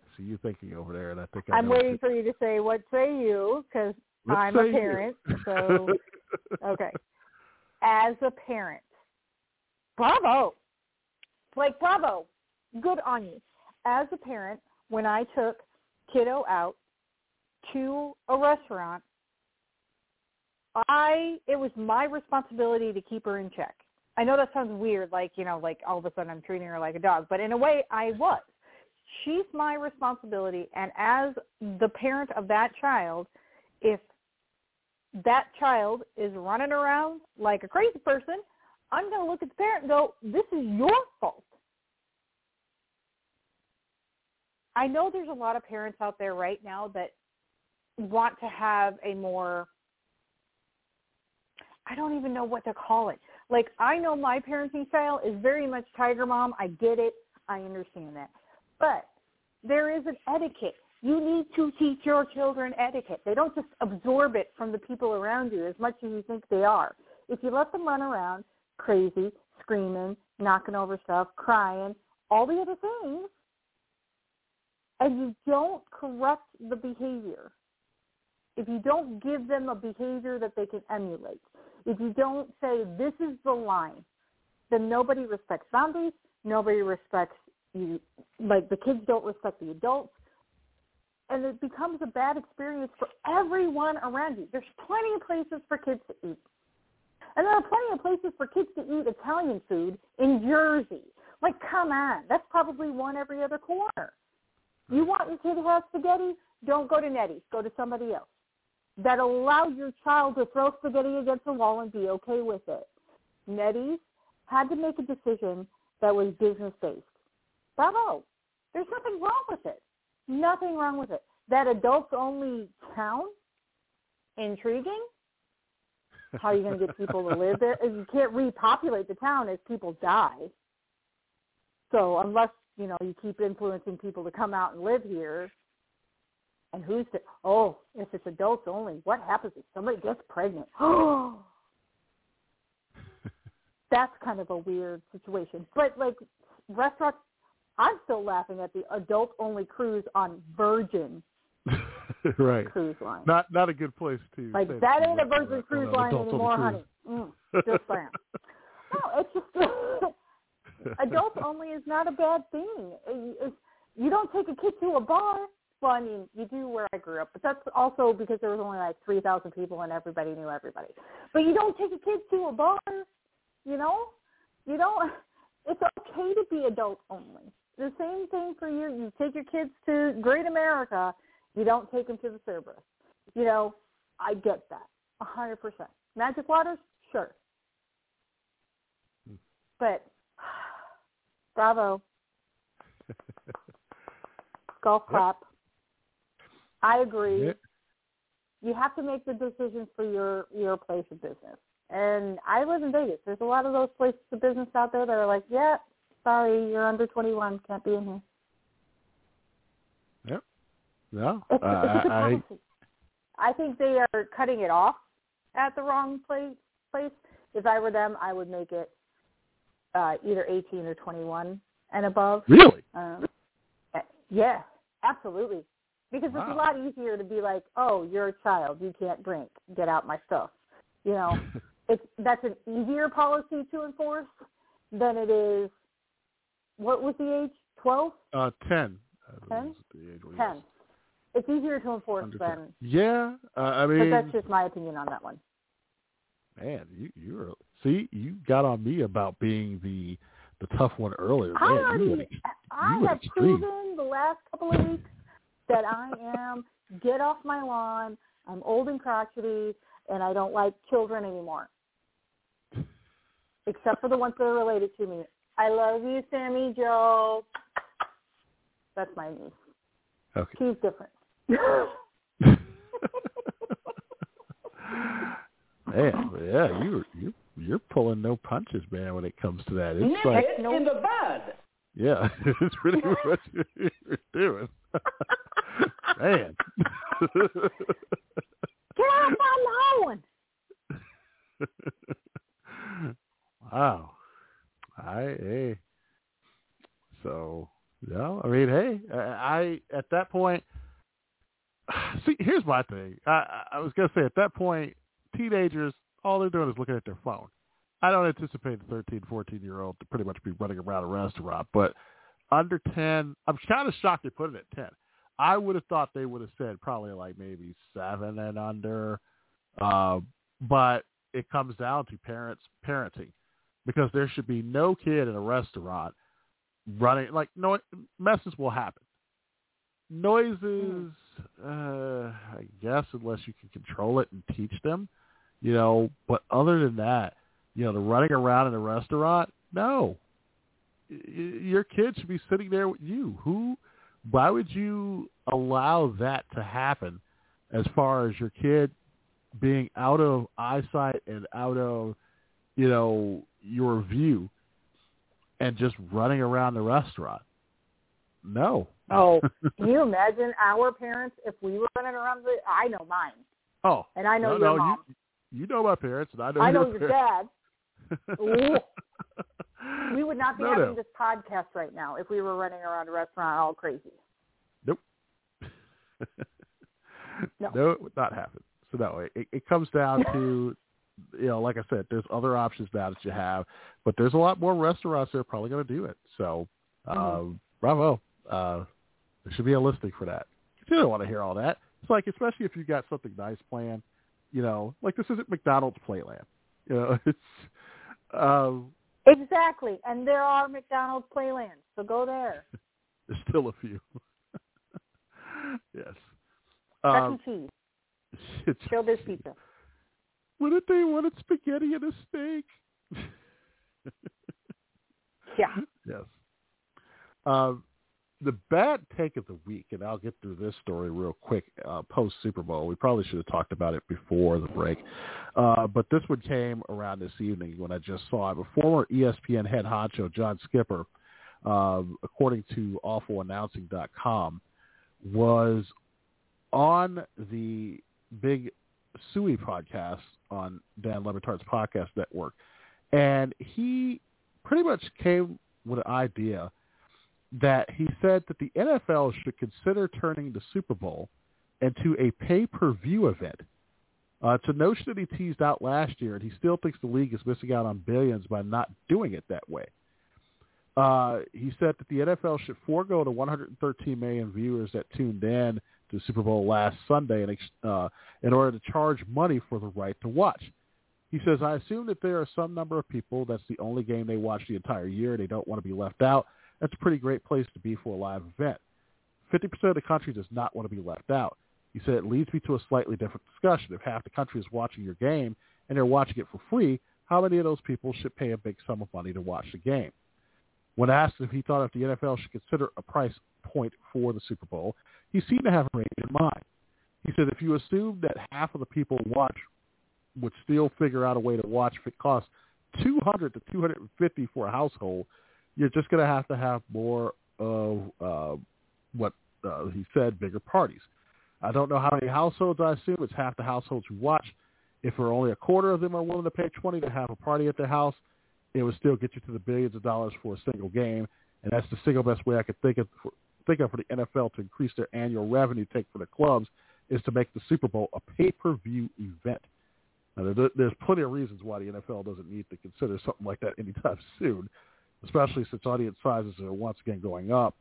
I see you thinking over there, and I think I I'm waiting it. for you to say, what say you, because I'm a parent. You? So, okay. As a parent, bravo. Like, bravo. Good on you. As a parent, when I took kiddo out to a restaurant, I, it was my responsibility to keep her in check. I know that sounds weird, like, you know, like all of a sudden I'm treating her like a dog, but in a way I was. She's my responsibility, and as the parent of that child, if that child is running around like a crazy person, I'm going to look at the parent and go, this is your fault. I know there's a lot of parents out there right now that want to have a more, I don't even know what to call it. Like, I know my parenting style is very much tiger mom. I get it. I understand that. But there is an etiquette. You need to teach your children etiquette. They don't just absorb it from the people around you as much as you think they are. If you let them run around, crazy, screaming, knocking over stuff, crying, all the other things, and you don't correct the behavior, if you don't give them a behavior that they can emulate, if you don't say this is the line, then nobody respects zombies, nobody respects you, like the kids don't respect the adults, and it becomes a bad experience for everyone around you. There's plenty of places for kids to eat. And there are plenty of places for kids to eat Italian food in Jersey. Like, come on. That's probably one every other corner. You want your kid to have spaghetti? Don't go to Nettie's. Go to somebody else. That allow your child to throw spaghetti against the wall and be okay with it. Nettie's had to make a decision that was business-based. Bravo. There's nothing wrong with it. Nothing wrong with it. That adults-only town? Intriguing. How are you going to get people to live there? You can't repopulate the town as people die. So unless, you know, you keep influencing people to come out and live here, and who's to, oh, if it's adults only, what happens if somebody gets pregnant? Oh, that's kind of a weird situation. But, like, restaurants, I'm still laughing at the adult-only cruise on Virgin right. Cruise line. Not not a good place to like that, that ain't a Virgin right, cruise line anymore, honey. Mm, just bam. No, it's just adults only is not a bad thing. It's, you don't take a kid to a bar. Well, I mean, you do where I grew up, but that's also because there was only like three thousand people and everybody knew everybody. But you don't take a kid to a bar. You know, you don't. It's okay to be adult only. The same thing for you. You take your kids to Great America. You don't take them to the Cerberus. You know, I get that, one hundred percent. Magic Waters? Sure. Hmm. But, bravo. Golf clap. Yep. I agree. Yep. You have to make the decisions for your, your place of business. And I live in Vegas. There's a lot of those places of business out there that are like, yeah, sorry, you're under twenty-one, can't be in here. Yep. No, it's, uh, it's a policy. I, I think they are cutting it off at the wrong place. Place. If I were them, I would make it uh, either eighteen or twenty-one and above. Really? Um, yeah, absolutely. Because wow. It's a lot easier to be like, "Oh, you're a child. You can't drink. Get out my stuff." You know, it's that's an easier policy to enforce than it is. What was the age? Twelve? Uh, ten. Ten. Ten. It's easier to enforce than... Yeah, uh, I mean... But that's just my opinion on that one. Man, you, you're... See, you got on me about being the the tough one earlier. Man, I, already, you went, I you have proven the last couple of weeks that I am get off my lawn, I'm old and crotchety, and I don't like children anymore. Except for the ones that are related to me. I love you, Sammy Joe. That's my niece. Okay. She's different. Man, yeah, you you you're pulling no punches, man. When it comes to that, it's yeah, like it's no, in the bud. Yeah, it's really what you're doing, man. Get off my lawn! Wow, I hey. So no, I mean, hey, I at that point. See, here's my thing. I, I was going to say, at that point, teenagers, all they're doing is looking at their phone. I don't anticipate a thirteen, fourteen-year-old to pretty much be running around a restaurant, but under ten, I'm kind of shocked they put it at ten. I would have thought they would have said probably like maybe seven and under, uh, but it comes down to parents parenting, because there should be no kid in a restaurant running, like, no, messes will happen. Noises, uh, I guess, unless you can control it and teach them, you know, but other than that, you know, the running around in a restaurant, no. Your kid should be sitting there with you. Who, why would you allow that to happen as far as your kid being out of eyesight and out of, you know, your view? And just running around the restaurant. No. Oh, can you imagine our parents if we were running around the? I know mine. Oh, and I know no, your no, mom. You, you know my parents, and I know I your know parents. your dad. We would not be no, having no. this podcast right now if we were running around a restaurant all crazy. Nope. no. no, it would not happen. So no, it, it comes down to, you know, like I said, there's other options now that you have, but there's a lot more restaurants that are probably going to do it. So um, mm-hmm. bravo. Uh, there should be a listing for that. You don't want to hear all that. It's like, especially if you got something nice planned, you know, like this isn't McDonald's Playland. You know, it's um, exactly, and there are McDonald's Playlands, so go there. There's still a few. Yes. Um, Chuck E. Cheese. Show this pizza. Wouldn't they wanted spaghetti and a steak? Yeah. Yes. Um, the bad take of the week, and I'll get through this story real quick, uh, post-Super Bowl. We probably should have talked about it before the break. Uh, but this one came around this evening when I just saw it. A former E S P N head honcho, John Skipper, uh, according to awful announcing dot com, was on the Big Suey podcast on Dan Le Batard's podcast network. And he pretty much came with an idea that he said that the N F L should consider turning the Super Bowl into a pay-per-view event. Uh, it's a notion that he teased out last year, and he still thinks the league is missing out on billions by not doing it that way. Uh, he said that the N F L should forego the one hundred thirteen million viewers that tuned in to the Super Bowl last Sunday in, uh, in order to charge money for the right to watch. He says, I assume that there are some number of people that's the only game they watch the entire year. They don't want to be left out. That's a pretty great place to be for a live event. fifty percent of the country does not want to be left out. He said it leads me to a slightly different discussion. If half the country is watching your game and they're watching it for free, how many of those people should pay a big sum of money to watch the game? When asked if he thought if the N F L should consider a price point for the Super Bowl, he seemed to have a range in mind. He said if you assume that half of the people watch would still figure out a way to watch if it costs two hundred to two hundred fifty for a household, you're just going to have to have more of uh, what uh, he said, bigger parties. I don't know how many households. I assume it's half the households who watch. If only a quarter of them are willing to pay twenty to have a party at their house, it would still get you to the billions of dollars for a single game, and that's the single best way I could think of for, think of for the N F L to increase their annual revenue take for the clubs is to make the Super Bowl a pay-per-view event. Now, there, there's plenty of reasons why the N F L doesn't need to consider something like that anytime soon, especially since audience sizes are once again going up.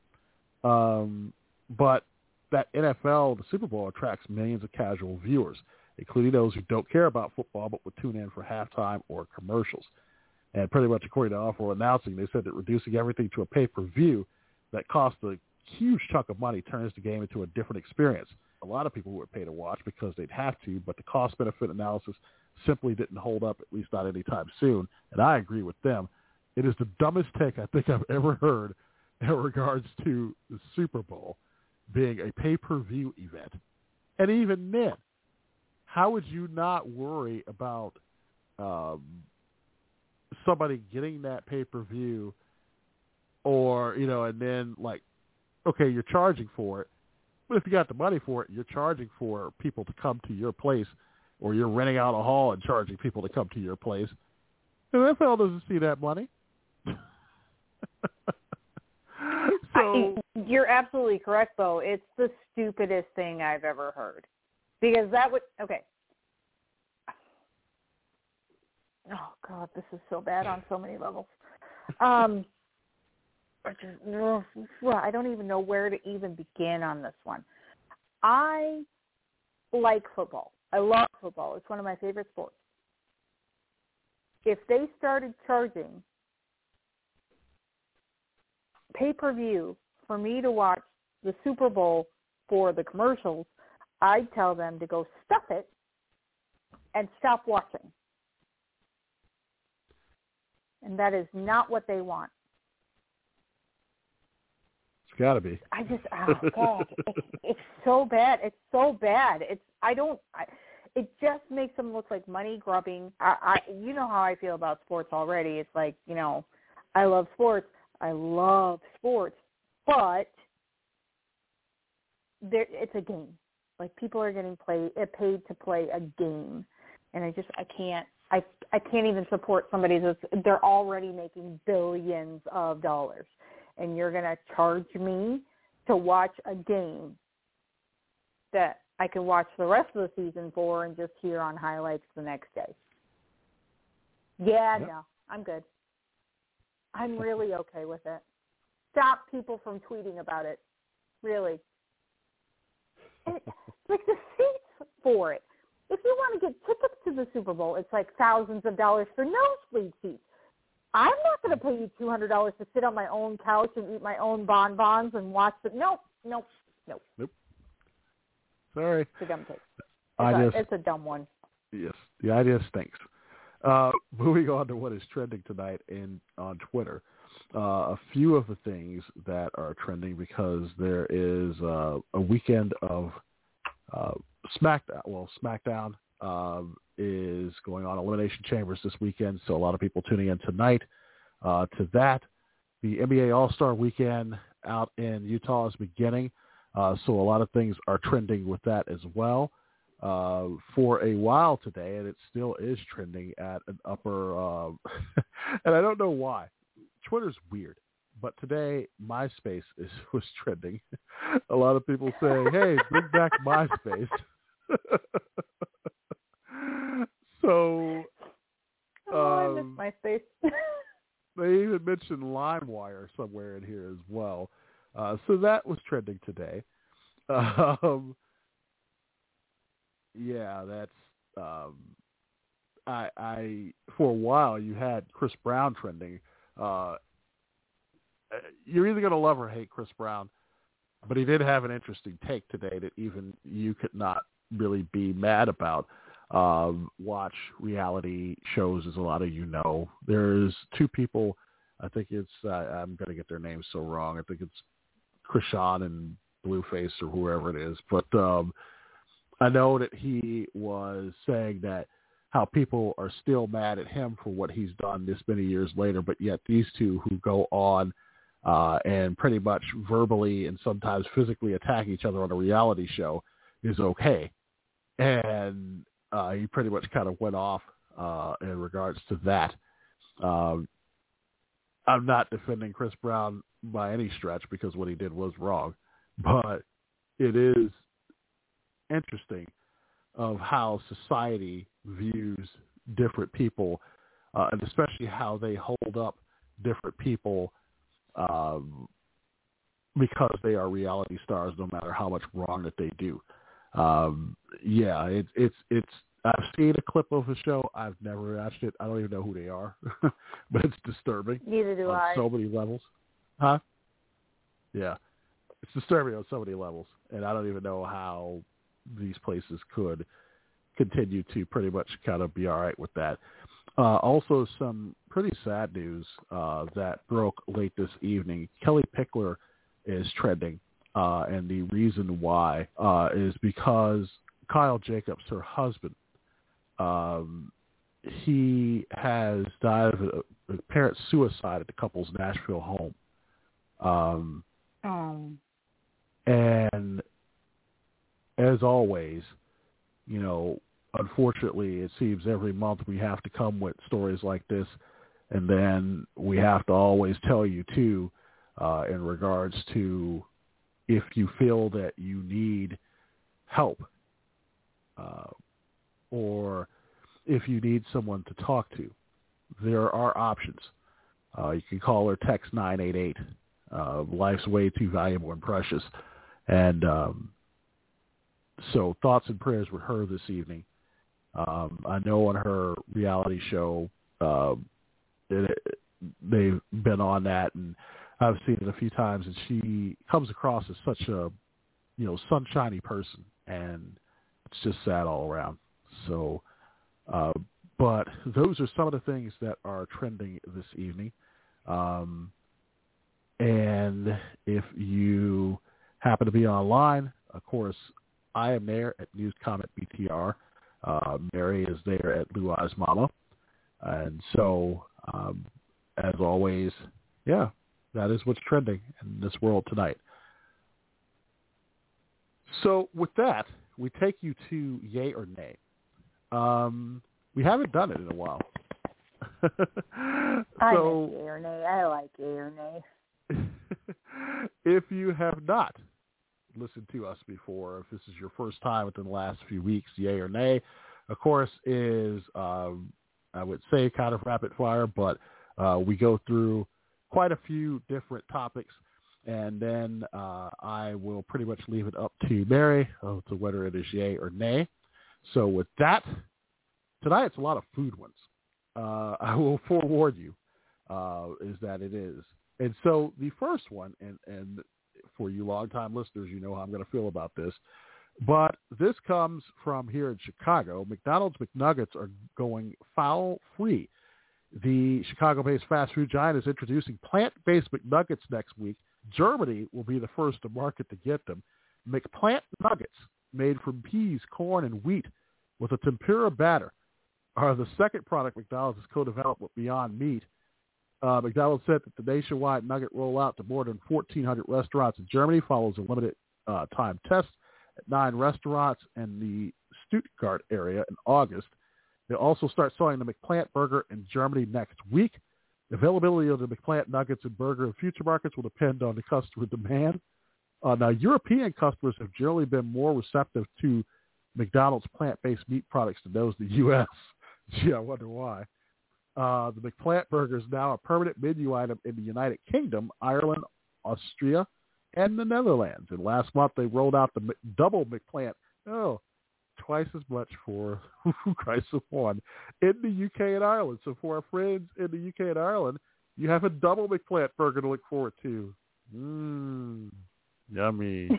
Um, but that N F L, the Super Bowl, attracts millions of casual viewers, including those who don't care about football but would tune in for halftime or commercials. And pretty much according to Awful Announcing, they said that reducing everything to a pay-per-view that costs a huge chunk of money turns the game into a different experience. A lot of people would pay to watch because they'd have to, but the cost-benefit analysis simply didn't hold up, at least not anytime soon, and I agree with them. It is the dumbest take I think I've ever heard in regards to the Super Bowl being a pay-per-view event. And even then, how would you not worry about um, somebody getting that pay-per-view or, you know, and then like, okay, you're charging for it. But if you got the money for it, you're charging for people to come to your place or you're renting out a hall and charging people to come to your place. The N F L doesn't see that money. So, you're absolutely correct, though. It's the stupidest thing I've ever heard. Because that would, okay. Oh, God, this is so bad on so many levels. Um, I don't even know where to even begin on this one. I like football. I love football. It's one of my favorite sports. If they started charging pay-per-view for me to watch the Super Bowl for the commercials, I'd tell them to go stuff it and stop watching. And that is not what they want. It's got to be. I just, oh, God. it's, it's so bad. It's so bad. It's, I don't, I, it just makes them look like money grubbing. I, I, you know how I feel about sports already. It's like, you know, I love sports. I love sports, but there, it's a game. Like people are getting play, paid to play a game, and I just I can't I I can't even support somebody that's, they're already making billions of dollars, and you're going to charge me to watch a game that I can watch the rest of the season for and just hear on highlights the next day. Yeah, yep. no, I'm good. I'm really okay with it. Stop people from tweeting about it. Really. And it's like the seats for it. If you want to get tickets to the Super Bowl, it's like thousands of dollars for nosebleed seats. I'm not going to pay you two hundred dollars to sit on my own couch and eat my own bonbons and watch the Nope, nope, nope. Nope. Sorry. It's a dumb take. It's, it's a dumb one. Yes. The idea stinks. Uh, moving on to what is trending tonight in on Twitter. Uh, a few of the things that are trending because there is uh, a weekend of uh, SmackDown. Well, SmackDown uh, is going on Elimination Chambers this weekend, so a lot of people tuning in tonight uh, to that. The N B A All-Star Weekend out in Utah is beginning, uh, so a lot of things are trending with that as well. Uh, for a while today, and it still is trending at an upper, uh, and I don't know why. Twitter's weird, but today MySpace is, was trending. A lot of people saying, hey, bring back MySpace. so, um, oh, I miss MySpace. They even mentioned LimeWire somewhere in here as well. Uh, so that was trending today. Um, yeah, that's, um, I, I, for a while you had Chris Brown trending. Uh, you're either going to love or hate Chris Brown, but he did have an interesting take today that even you could not really be mad about. Um, watch reality shows, as a lot of you know. There's two people, I think it's, uh, I'm going to get their names so wrong. I think it's Krishan and Blueface or whoever it is, but, um, I know that he was saying that how people are still mad at him for what he's done this many years later, but yet these two who go on uh, and pretty much verbally and sometimes physically attack each other on a reality show is okay. And uh, he pretty much kind of went off uh, in regards to that. Um, I'm not defending Chris Brown by any stretch because what he did was wrong, but it is interesting of how society views different people uh, and especially how they hold up different people um, because they are reality stars no matter how much wrong that they do. Um, yeah, it, it's, it's, I've seen a clip of the show. I've never watched it. I don't even know who they are, but it's disturbing. Neither do on I. So many levels. Huh? Yeah. It's disturbing on so many levels, and I don't even know how these places could continue to pretty much kind of be all right with that. Uh, also, some pretty sad news uh, that broke late this evening. Kelly Pickler is trending, uh, and the reason why uh, is because Kyle Jacobs, her husband, um, he has died of apparent suicide at the couple's Nashville home. Um, um. And as always, you know, unfortunately, it seems every month we have to come with stories like this, and then we have to always tell you, too, uh, in regards to if you feel that you need help uh, or if you need someone to talk to, there are options. Uh, you can call or text nine eight eight. Uh, life's way too valuable and precious. And um, so thoughts and prayers with her this evening. Um, I know on her reality show, uh, it, they've been on that, and I've seen it a few times, and she comes across as such a, you know, sunshiny person, and it's just sad all around. So, uh, but those are some of the things that are trending this evening. Um, and if you happen to be online, of course, I am there at News Comment B T R. Uh, Mary is there at Blue Eyes Mama. And so, um, as always, yeah, that is what's trending in this world tonight. So with that, we take you to Yay or Nay. Um, We haven't done it in a while. So, I, Ernie. I like Ernie. If you have not listened to us before, if this is your first time within the last few weeks, yay or nay, of course, is, um, I would say, kind of rapid fire, but uh, we go through quite a few different topics, and then uh, I will pretty much leave it up to Mary as to whether it is yay or nay. So with that, tonight it's a lot of food ones. Uh, I will forewarn you, uh, is that it is. And so the first one, and, and for you longtime listeners, you know how I'm going to feel about this, but this comes from here in Chicago. McDonald's McNuggets are going foul-free. The Chicago-based fast food giant is introducing plant-based McNuggets next week. Germany will be the first to market to get them. McPlant nuggets made from peas, corn, and wheat with a tempura batter are the second product McDonald's has co-developed with Beyond Meat. Uh, McDonald's said that the nationwide nugget rollout to more than fourteen hundred restaurants in Germany follows a limited uh, time test at nine restaurants in the Stuttgart area in August. They'll also start selling the McPlant burger in Germany next week. The availability of the McPlant nuggets and burger in future markets will depend on the customer demand. Uh, now, European customers have generally been more receptive to McDonald's plant-based meat products than those in the U S Gee, I wonder why. Uh, the McPlant burger is now a permanent menu item in the United Kingdom, Ireland, Austria, and the Netherlands. And last month, they rolled out the M- double McPlant, oh, twice as much for price of one, in the U K and Ireland. So for our friends in the U K and Ireland, you have a double McPlant burger to look forward to. Mmm, yummy.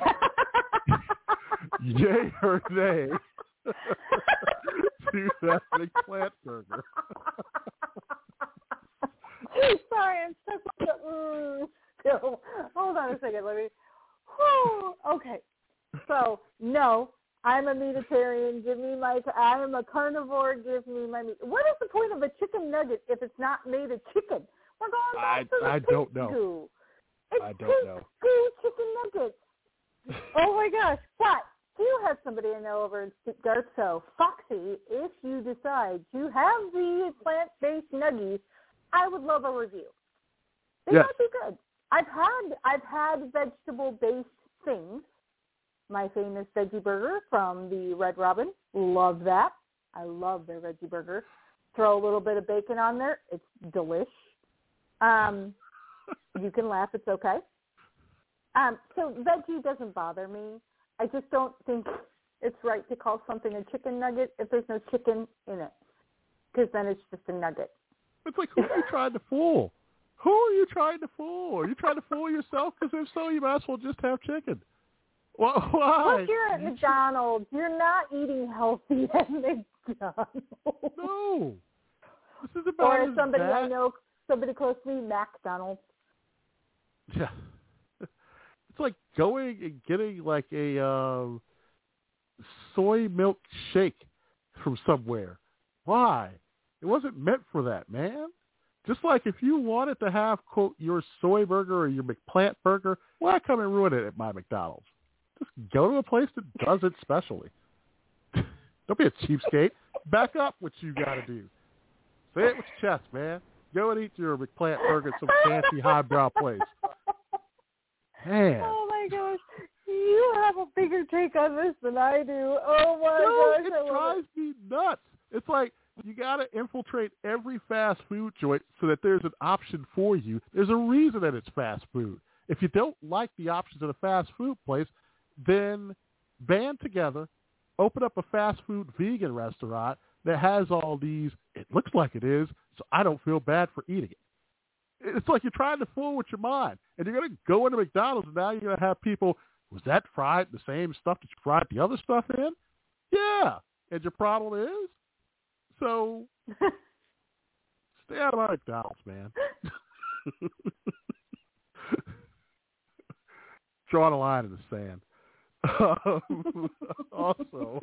Yay or nay? To that McPlant burger. Sorry, I'm stuck with the mm. So, hold on a second, let me. Whew. Okay, so no, I'm a meatitarian. Give me my. I am a carnivore. Give me my meat. What is the point of a chicken nugget if it's not made of chicken? We're going back I, to the I pig don't know. Goo. It's I don't pig know. Goo chicken nuggets. Oh my gosh! What? You have somebody I know over in Stuttgart, so Foxy, if you decide you have the plant-based nuggies, I would love a review. They yes. might be good. I've had I've had vegetable-based things. My famous veggie burger from the Red Robin, love that. I love their veggie burger. Throw a little bit of bacon on there, it's delish. Um, you can laugh, it's okay. Um, so veggie doesn't bother me. I just don't think it's right to call something a chicken nugget if there's no chicken in it, because then it's just a nugget. It's like, who are you trying to fool? Who are you trying to fool? Are you trying to fool yourself? Because if so, you might as well just have chicken. Well, why? Look, you're at you McDonald's. Ch- you're not eating healthy at McDonald's. No. This is about or somebody that. I know, somebody close to me, McDonald's. Yeah. It's like going and getting like a uh, soy milk shake from somewhere. Why? It wasn't meant for that, man. Just like if you wanted to have, quote, your soy burger or your McPlant burger, why come and ruin it at my McDonald's? Just go to a place that does it specially. Don't be a cheapskate. Back up what you got to do. Say it with your chest, man. Go and eat your McPlant burger at some fancy highbrow place. Man. Oh my gosh, you have a bigger take on this than I do. Oh my no, gosh, it I drives it. me nuts. It's like you got to infiltrate every fast food joint so that there's an option for you. There's a reason that it's fast food. If you don't like the options at a fast food place, then band together, open up a fast food vegan restaurant that has all these. It looks like it is, so I don't feel bad for eating it. It's like you're trying to fool with your mind. And you're going to go into McDonald's, and now you're going to have people, was that fried the same stuff that you fried the other stuff in? Yeah. And your problem is? So, stay out of McDonald's, man. Drawing a line in the sand. Um, also.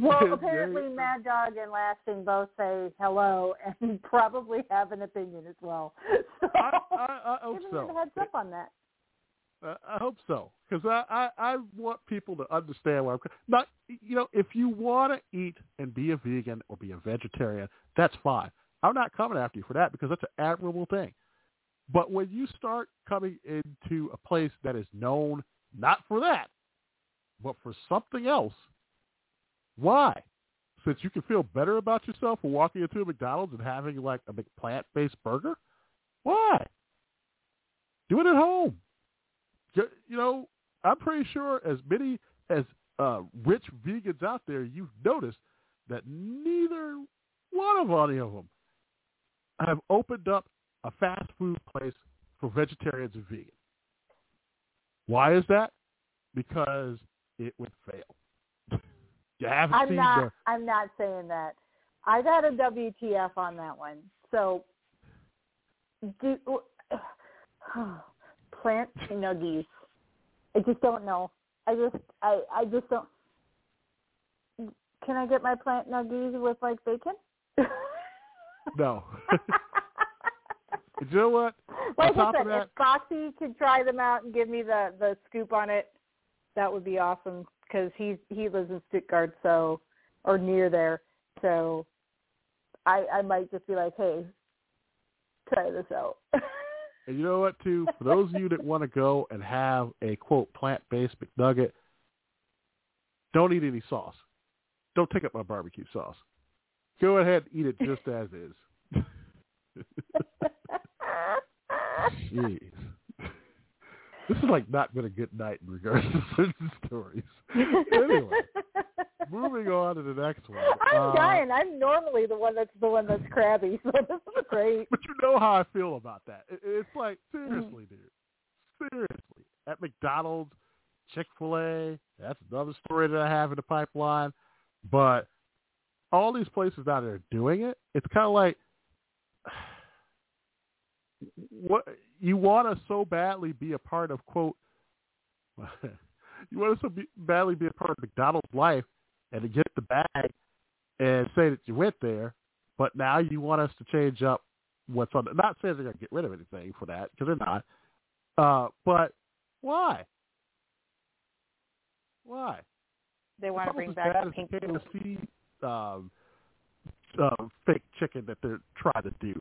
Well, apparently Mad Dog and Lasting both say hello and probably have an opinion as well. So, I, I, I hope give so. Give me a heads up on that. Uh, I hope so, because I, I, I want people to understand where I'm not. You know, if you want to eat and be a vegan or be a vegetarian, that's fine. I'm not coming after you for that, because that's an admirable thing. But when you start coming into a place that is known not for that, but for something else, why? Since you can feel better about yourself for walking into a McDonald's and having like a McPlant-based burger, why? Do it at home. You know, I'm pretty sure as many as uh, rich vegans out there, you've noticed that neither one of any of them have opened up a fast food place for vegetarians and vegans. Why is that? Because it would fail. You haven't I'm seen not. The... I'm not saying that. I got a W T F on that one. So, do. Plant nuggies. I just don't know. I just, I, I just don't. Can I get my plant nuggies with like bacon? No. You know what? Like I said, that, if Foxy could try them out and give me the, the scoop on it, that would be awesome, because he he lives in Stuttgart, so or near there, so I I might just be like, hey, try this out. And you know what, too? For those of you that want to go and have a, quote, plant-based McNugget, don't eat any sauce. Don't take up my barbecue sauce. Go ahead and eat it just as is. Jeez. This has, like, not been a good night in regards to certain stories. Anyway, moving on to the next one. I'm uh, dying. I'm normally the one that's the one that's crabby, so this is great. But you know how I feel about that. It, it's like, seriously, dude. Seriously. At McDonald's, Chick-fil-A, that's another story that I have in the pipeline. But all these places out there doing it, it's kind of like, what you want to so badly be a part of, quote, you want to so be, badly be a part of McDonald's life and to get the bag and say that you went there, but now you want us to change up what's on. Not saying they're going to get rid of anything for that, because they're not. Uh, but why? Why? They want to bring back the pink K F C um, uh, fake chicken that they're trying to do.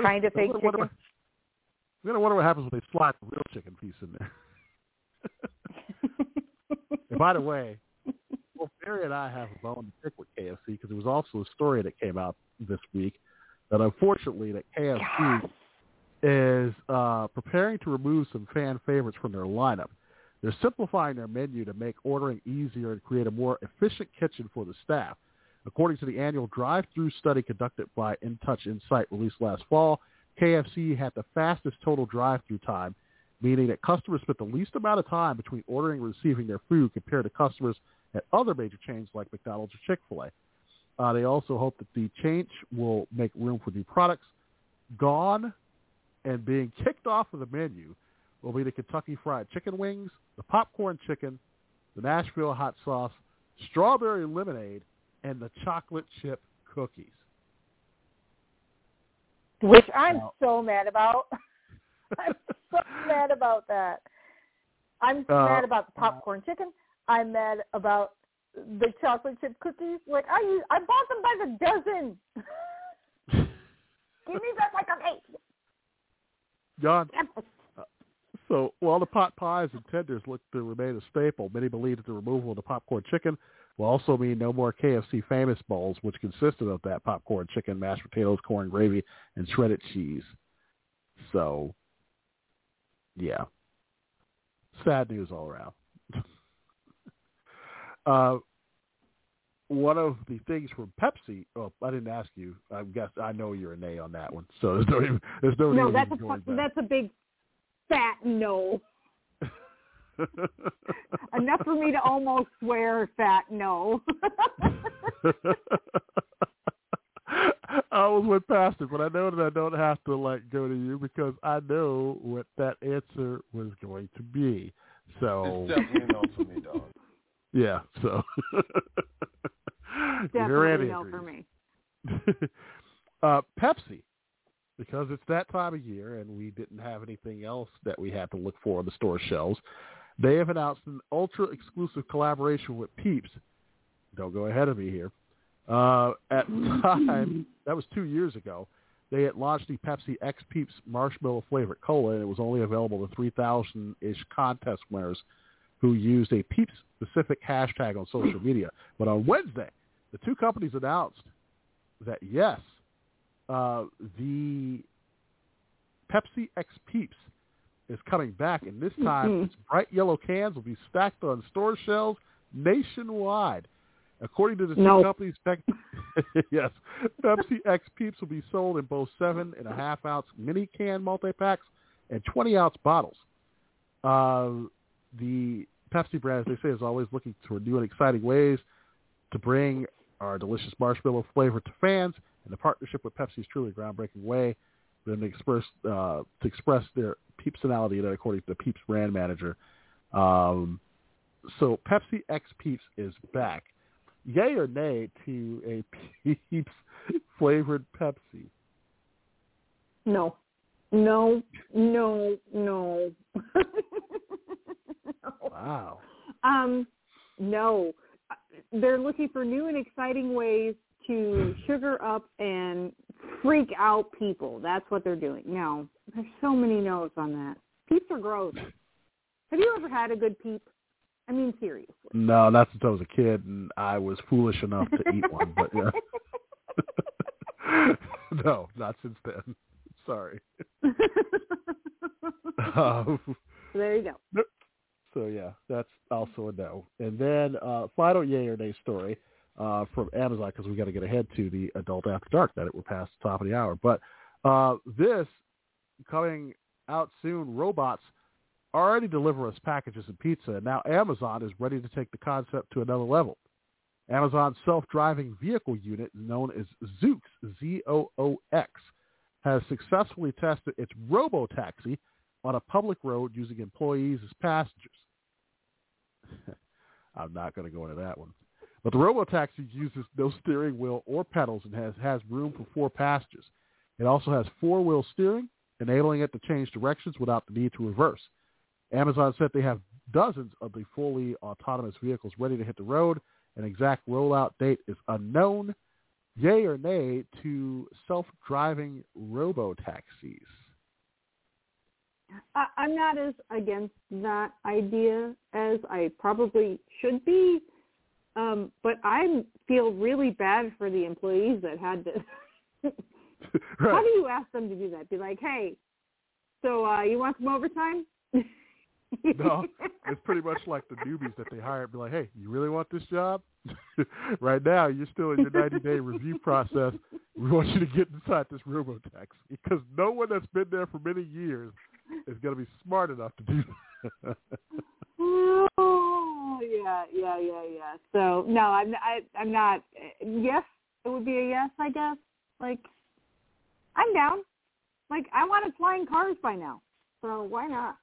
Kind of fake chicken. What, what, I'm going to wonder what happens when they slide the real chicken piece in there. And by the way, well, Mary and I have a bone to pick with K F C, because there was also a story that came out this week that unfortunately that K F C God. is uh, preparing to remove some fan favorites from their lineup. They're simplifying their menu to make ordering easier and create a more efficient kitchen for the staff. According to the annual drive-through study conducted by In Touch Insight released last fall, K F C had the fastest total drive-through time, meaning that customers spent the least amount of time between ordering and receiving their food compared to customers at other major chains like McDonald's or Chick-fil-A. Uh, they also hope that the change will make room for new products. Gone and being kicked off of the menu will be the Kentucky Fried Chicken Wings, the Popcorn Chicken, the Nashville Hot Sauce, Strawberry Lemonade, and the Chocolate Chip Cookies. Which I'm so mad about. I'm so mad about that. I'm uh, mad about the popcorn uh, chicken. I'm mad about the chocolate chip cookies. Like, I use, I bought them by the dozen. Give me that like I'm eight. God. Uh, so, while the pot pies and tenders look to remain a staple, many believe that the removal of the popcorn chicken will also mean no more K F C famous bowls, which consisted of that popcorn chicken, mashed potatoes, corn gravy, and shredded cheese. So, yeah. Sad news all around. uh, one of the things from Pepsi, oh, I didn't ask you. I guess I know you're a nay on that one. So there's no even, there's no, no that's, a, that's a big fat no. Enough for me to almost swear fat no. I almost went past it, but I know that I don't have to like go to you, because I know what that answer was going to be. So it's definitely no for me, dog. Yeah, so definitely no for me. uh, Pepsi because it's that time of year and we didn't have anything else that we had to look for on the store shelves, they have announced an ultra-exclusive collaboration with Peeps. Don't go ahead of me here. Uh, at the time, that was two years ago, they had launched the Pepsi X Peeps marshmallow-flavored cola, and it was only available to three thousand-ish contest winners who used a Peeps-specific hashtag on social media. But on Wednesday, the two companies announced that, yes, uh, the Pepsi X Peeps is coming back, and this time mm-hmm. its bright yellow cans will be stacked on store shelves nationwide. According to the two no. companies, yes, Pepsi X Peeps will be sold in both seven and a half ounce mini can multi-packs and twenty ounce bottles. Uh, the Pepsi brand, as they say, is always looking for new and exciting ways to bring our delicious marshmallow flavor to fans, and the partnership with Pepsi is truly a groundbreaking way for them to express, uh, to express their Peepsonality, that according to the Peeps brand manager. Um, so Pepsi X Peeps is back. Yay or nay to a Peeps flavored Pepsi? No, no, no, no. no. Wow. Um, no, they're looking for new and exciting ways to sugar up and freak out people. That's what they're doing. No, there's so many no's on that. Peeps are gross. Have you ever had a good peep? I mean, seriously. No, not since I was a kid, and I was foolish enough to eat one. But yeah, no, not since then. Sorry. um, there you go. So yeah, that's also a no. And then uh, final yay or nay story uh, from Amazon, because we got to get ahead to the Adult After Dark. That it we're past the top of the hour, but uh, this coming out soon. Robots already deliver us packages and pizza, and now Amazon is ready to take the concept to another level. Amazon's self-driving vehicle unit, known as Zoox, Z O O X, has successfully tested its robo-taxi on a public road using employees as passengers. I'm not going to go into that one. But the robo-taxi uses no steering wheel or pedals and has, has room for four passengers. It also has four-wheel steering, enabling it to change directions without the need to reverse. Amazon said they have dozens of the fully autonomous vehicles ready to hit the road. An exact rollout date is unknown. Yay or nay to self-driving robo-taxis? I'm not as against that idea as I probably should be, um, but I feel really bad for the employees that had to. Right. How do you ask them to do that? Be like, hey, so uh, you want some overtime? No, it's pretty much like the newbies that they hire. Be like, hey, you really want this job? Right now, you're still in your ninety-day review process. We want you to get inside this robotaxi because no one that's been there for many years is going to be smart enough to do that. Oh, yeah, yeah, yeah, yeah. So, no, I'm, I, I'm not. Yes, it would be a yes, I guess. Like, I'm down. Like, I wanted flying cars by now, so why not?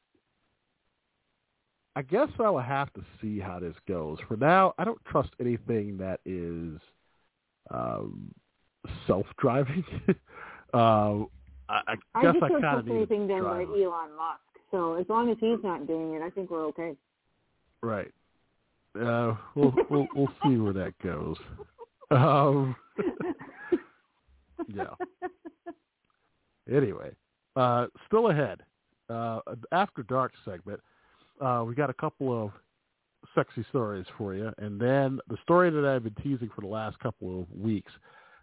I guess I will have to see how this goes. For now, I don't trust anything that is um, self-driving. uh, I, I, I guess I kind of need anything done by Elon Musk. So as long as he's not doing it, I think we're okay. Right. Uh, we'll, we'll we'll see where that goes. Um, yeah. Anyway, uh, still ahead. Uh, after dark segment. Uh, we got a couple of sexy stories for you. And then the story that I've been teasing for the last couple of weeks,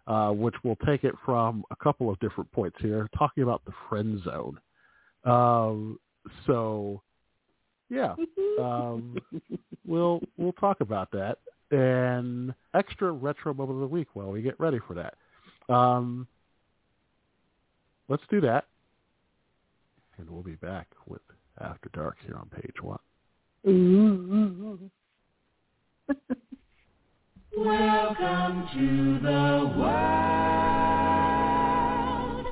uh, which will take it from a couple of different points here, talking about the friend zone. Um, so, yeah, um, we'll we'll talk about that. And extra retro moment of the week while we get ready for that. Um, let's do that. And we'll be back with After Dark here on page one. Welcome to the world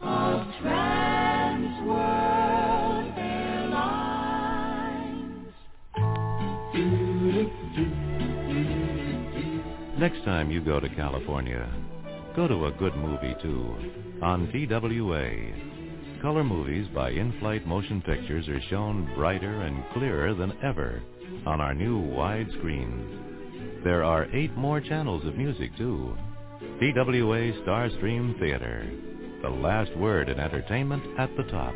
of Trans World Airlines. Next time you go to California, Go to a good movie, too, on T W A. Color movies by in-flight motion pictures are shown brighter and clearer than ever on our new wide screens. There are eight more channels of music, too. T W A Starstream Theater. The last word in entertainment at the top.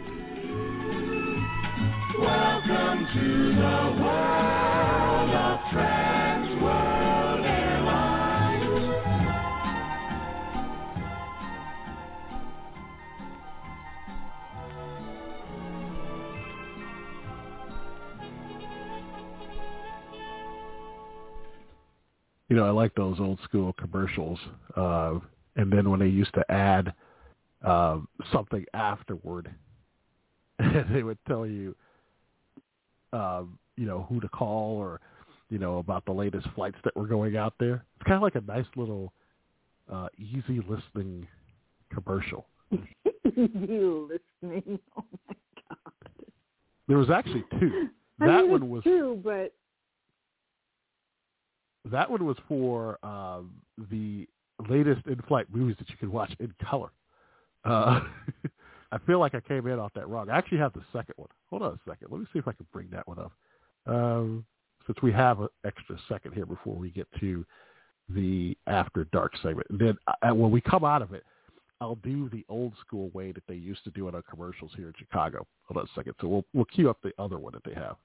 Welcome to the world of Trans World Airlines. You know, I like those old school commercials. Uh, and then when they used to add uh, something afterward, they would tell you, Uh, you know, who to call or, you know, about the latest flights that were going out there. It's kind of like a nice little uh, easy listening commercial. You listening? Oh, my God. There was actually two. That I mean, one was two, but... That one was for um, the latest in-flight movies that you could watch in color. Uh I feel like I came in off that wrong. I actually have the second one. Hold on a second. Let me see if I can bring that one up. Um, since we have an extra second here before we get to the After Dark segment. And then I, when we come out of it, I'll do the old school way that they used to do it on commercials here in Chicago. Hold on a second. So we'll, we'll queue up the other one that they have.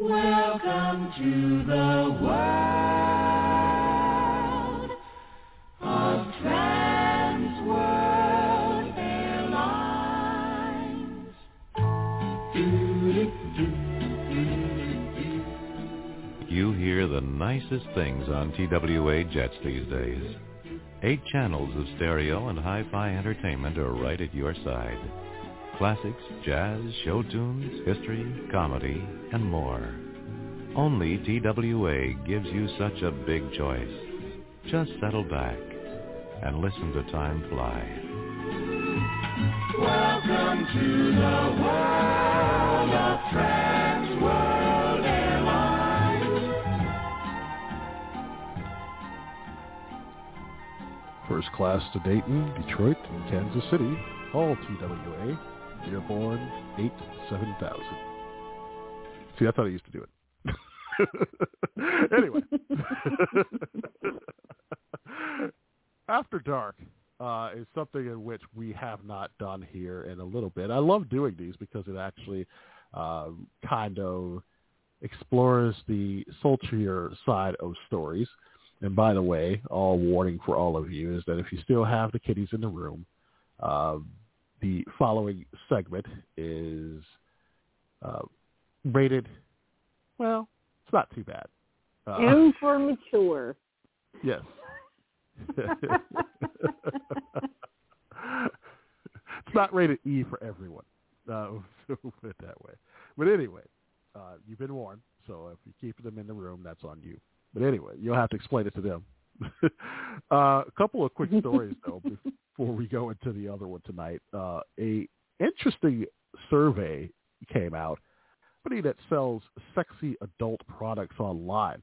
Welcome to the world of Trans World. You hear the nicest things on T W A jets these days. Eight channels of stereo and hi-fi entertainment are right at your side. Classics, jazz, show tunes, history, comedy, and more. Only T W A gives you such a big choice. Just settle back and listen to time fly. Welcome to the world of Trans World Airlines. First class to Dayton, Detroit, and Kansas City. All T W A. Dearborn, eight seven thousand. See, I thought I used to do it. Anyway. After Dark. Uh, is something in which we have not done here in a little bit. I love doing these because it actually uh, kind of explores the sultrier side of stories. And by the way, all warning for all of you is that if you still have the kitties in the room, uh, the following segment is uh, rated, well, it's not too bad. Uh, and for mature. Yes. It's not rated E for everyone. Uh, so put it that way. But anyway, uh, you've been warned. So if you keep them in the room, that's on you. But anyway, you'll have to explain it to them. uh, a couple of quick stories though before we go into the other one tonight. Uh, a interesting survey came out. A company that sells sexy adult products online.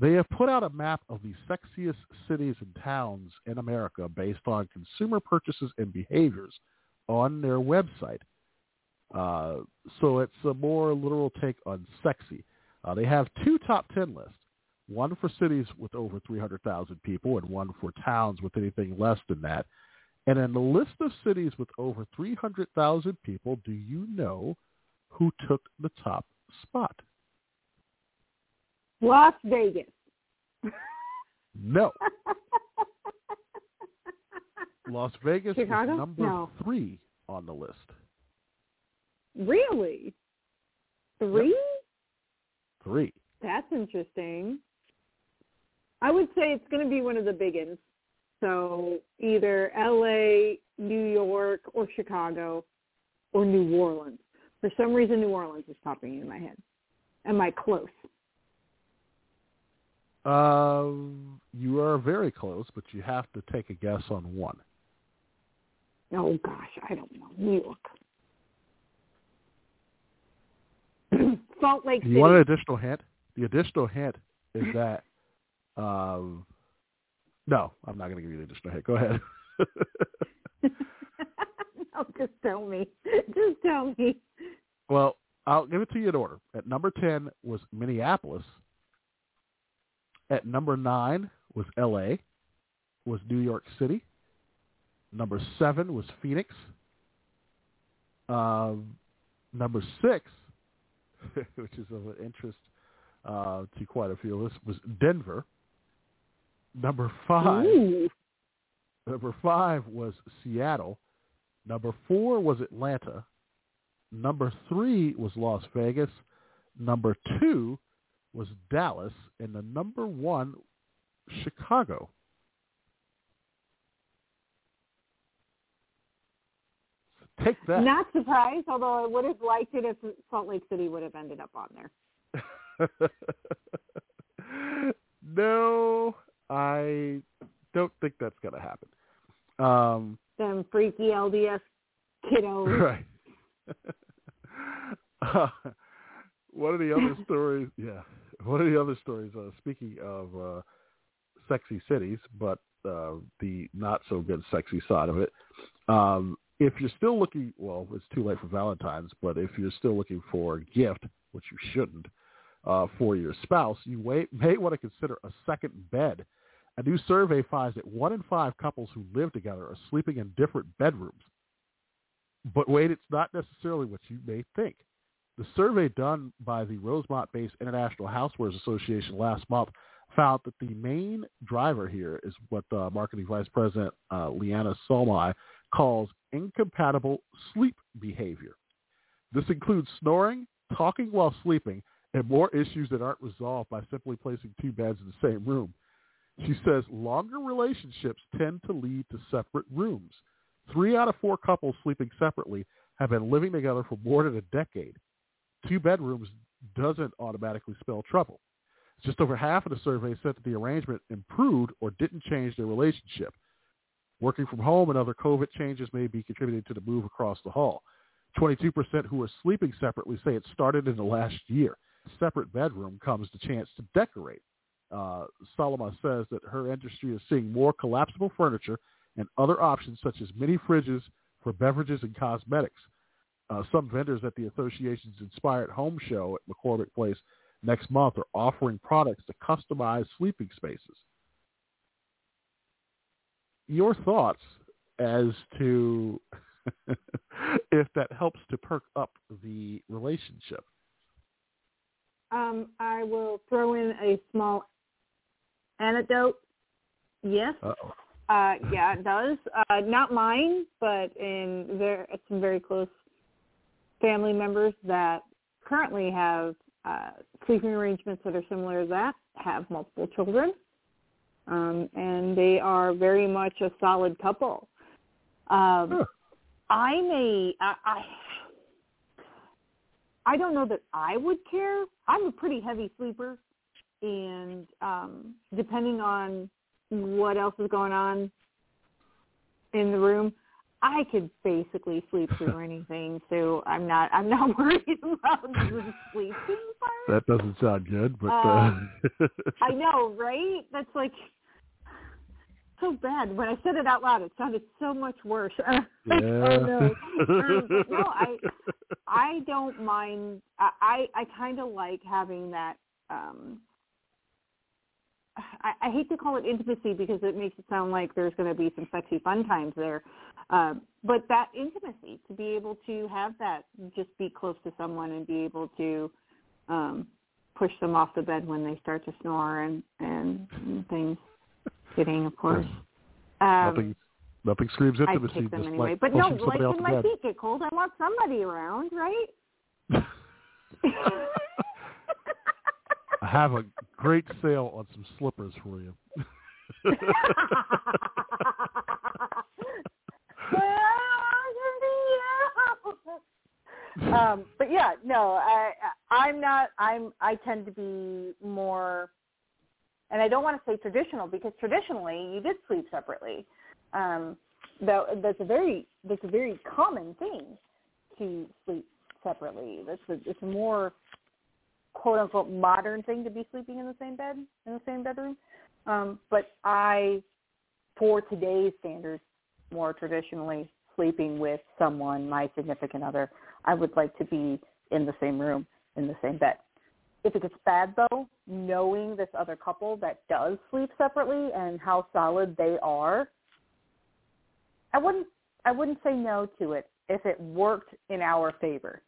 They have put out a map of the sexiest cities and towns in America based on consumer purchases and behaviors on their website. Uh, so it's a more literal take on sexy. Uh, they have two top ten lists, one for cities with over three hundred thousand people and one for towns with anything less than that. And in the list of cities with over three hundred thousand people, do you know who took the top spot? Las Vegas. No. Las Vegas Chicago? Is number no. three on the list. Really? Three? Yep. Three. That's interesting. I would say it's going to be one of the big ones. So either L A, New York, or Chicago, or New Orleans. For some reason, New Orleans is popping in my head. Am I close? Uh, you are very close, but you have to take a guess on one. Oh, gosh, I don't know. New York. Salt Lake City. You want an additional hint? The additional hint is that um, No, I'm not going to give you the display. Go ahead. No, just tell me. Just tell me. Well, I'll give it to you in order. At number ten was Minneapolis. At number nine was L A, was New York City. Number seven was Phoenix. Um, number six, which is of interest uh, to quite a few of us, was Denver. Number five, Ooh. number five was Seattle. Number four was Atlanta. Number three was Las Vegas. Number two was Dallas. And the number one, Chicago. Take that. Not surprised, although I would have liked it if Salt Lake City would have ended up on there. No, I don't think that's going to happen. Um, Them freaky L D S kiddos. Right. uh, one of the other stories, yeah, one of the other stories, uh, speaking of uh, sexy cities, but uh, the not-so-good sexy side of it, um, if you're still looking, well, it's too late for Valentine's, but if you're still looking for a gift, which you shouldn't, uh, for your spouse, you may, may want to consider a second bed. A new survey finds that one in five couples who live together are sleeping in different bedrooms. But wait, it's not necessarily what you may think. The survey done by the Rosemont-based International Housewares Association last month found that the main driver here is what uh, Marketing Vice President uh, Liana Solmai calls incompatible sleep behavior. This includes snoring, talking while sleeping, and more issues that aren't resolved by simply placing two beds in the same room. She says longer relationships tend to lead to separate rooms. Three out of four couples sleeping separately have been living together for more than a decade. Two bedrooms doesn't automatically spell trouble. Just over half of the survey said that the arrangement improved or didn't change their relationship. Working from home and other COVID changes may be contributing to the move across the hall. twenty-two percent who are sleeping separately say it started in the last year. Separate bedroom comes the chance to decorate. Uh, Salama says that her industry is seeing more collapsible furniture and other options such as mini fridges for beverages and cosmetics. Uh, some vendors at the association's Inspired Home Show at McCormick Place next month are offering products to customize sleeping spaces. Your thoughts as to if that helps to perk up the relationship? Um, I will throw in a small anecdote. Yes. Uh-oh. Uh, yeah, it does. Uh, not mine, but in there, some very close family members that currently have uh, sleeping arrangements that are similar to that, have multiple children, um, and they are very much a solid couple. Um, sure. I may, I, I, I don't know that I would care. I'm a pretty heavy sleeper, and um, depending on what else is going on in the room, I could basically sleep through anything, so I'm not I'm not worried about the sleeping part. That doesn't sound good, but uh, uh... I know, right? That's like so bad. When I said it out loud, it sounded so much worse. Yeah. Like, oh no. Um, no, I I don't mind. I I, I kind of like having that. Um, I, I hate to call it intimacy because it makes it sound like there's going to be some sexy fun times there. Uh, but that intimacy, to be able to have that, just be close to someone and be able to um, push them off the bed when they start to snore and, and, and things kidding, of course. Um, nothing, nothing screams intimacy. I kick them anyway. Like but no, like when my feet get cold, I want somebody around, right? I have a great sale on some slippers for you. Well, yeah. Um, but yeah, no, I, I'm not. I'm. I tend to be more, and I don't want to say traditional because traditionally you did sleep separately. Um, though that's a very that's a very common thing to sleep separately. That's a, it's more, quote unquote, modern thing to be sleeping in the same bed in the same bedroom, um, but I for today's standards, more traditionally sleeping with someone, my significant other, I would like to be in the same room, in the same bed. If it gets bad, though, knowing this other couple that does sleep separately and how solid they are, I wouldn't I wouldn't say no to it if it worked in our favor.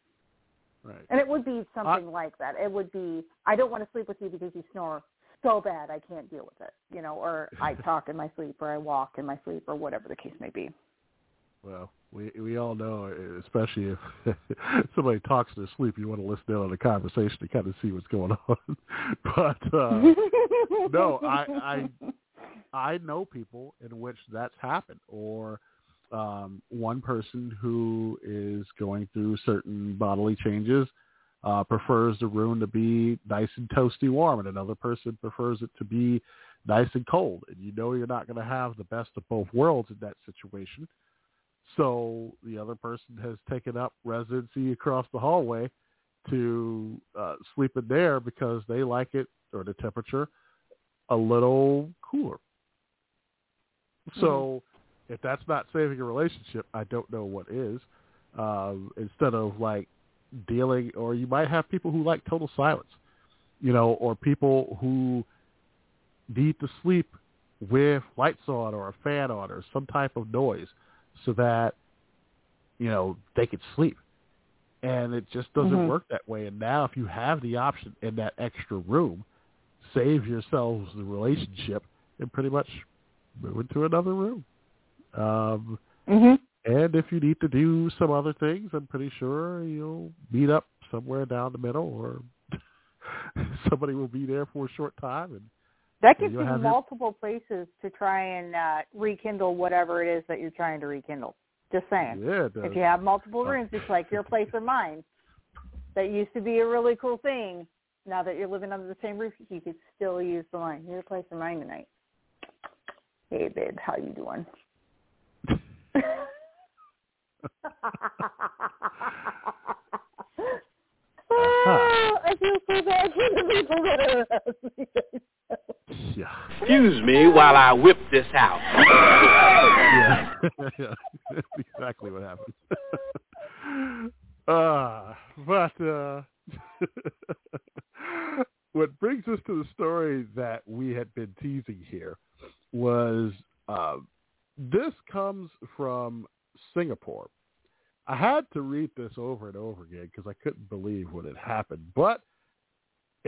Right. And it would be something I, like that. It would be, I don't want to sleep with you because you snore so bad I can't deal with it, you know, or I talk in my sleep or I walk in my sleep or whatever the case may be. Well, we we all know, especially if somebody talks in their sleep, you want to listen in on the conversation to kind of see what's going on. But uh, no, I, I I know people in which that's happened, or um, one person who is going through certain bodily changes uh, prefers the room to be nice and toasty warm, and another person prefers it to be nice and cold. And you know you're not going to have the best of both worlds in that situation. So the other person has taken up residency across the hallway to uh, sleep in there because they like it, or the temperature, a little cooler. So mm-hmm. if that's not saving a relationship, I don't know what is. Uh, instead of like dealing, or you might have people who like total silence, you know, or people who need to sleep with lights on or a fan on or some type of noise, so that, you know, they could sleep. And it just doesn't mm-hmm. work that way. And now if you have the option in that extra room, save yourselves the relationship and pretty much move into another room. Um, mm-hmm. And if you need to do some other things, I'm pretty sure you'll meet up somewhere down the middle, or somebody will be there for a short time. And that gives you multiple places to try and uh, rekindle whatever it is that you're trying to rekindle. Just saying. Yeah, if you have multiple rooms, it's like your place or mine. That used to be a really cool thing. Now that you're living under the same roof, you could still use the line. Your place or mine tonight. Hey, babe, how you doing? Oh, I feel so bad for the people that are around me right now. Yeah. Excuse me while I whip this out. Yeah. Yeah. That's exactly what happened. uh, but uh, what brings us to the story that we had been teasing here was uh, this comes from Singapore. I had to read this over and over again because I couldn't believe what had happened. But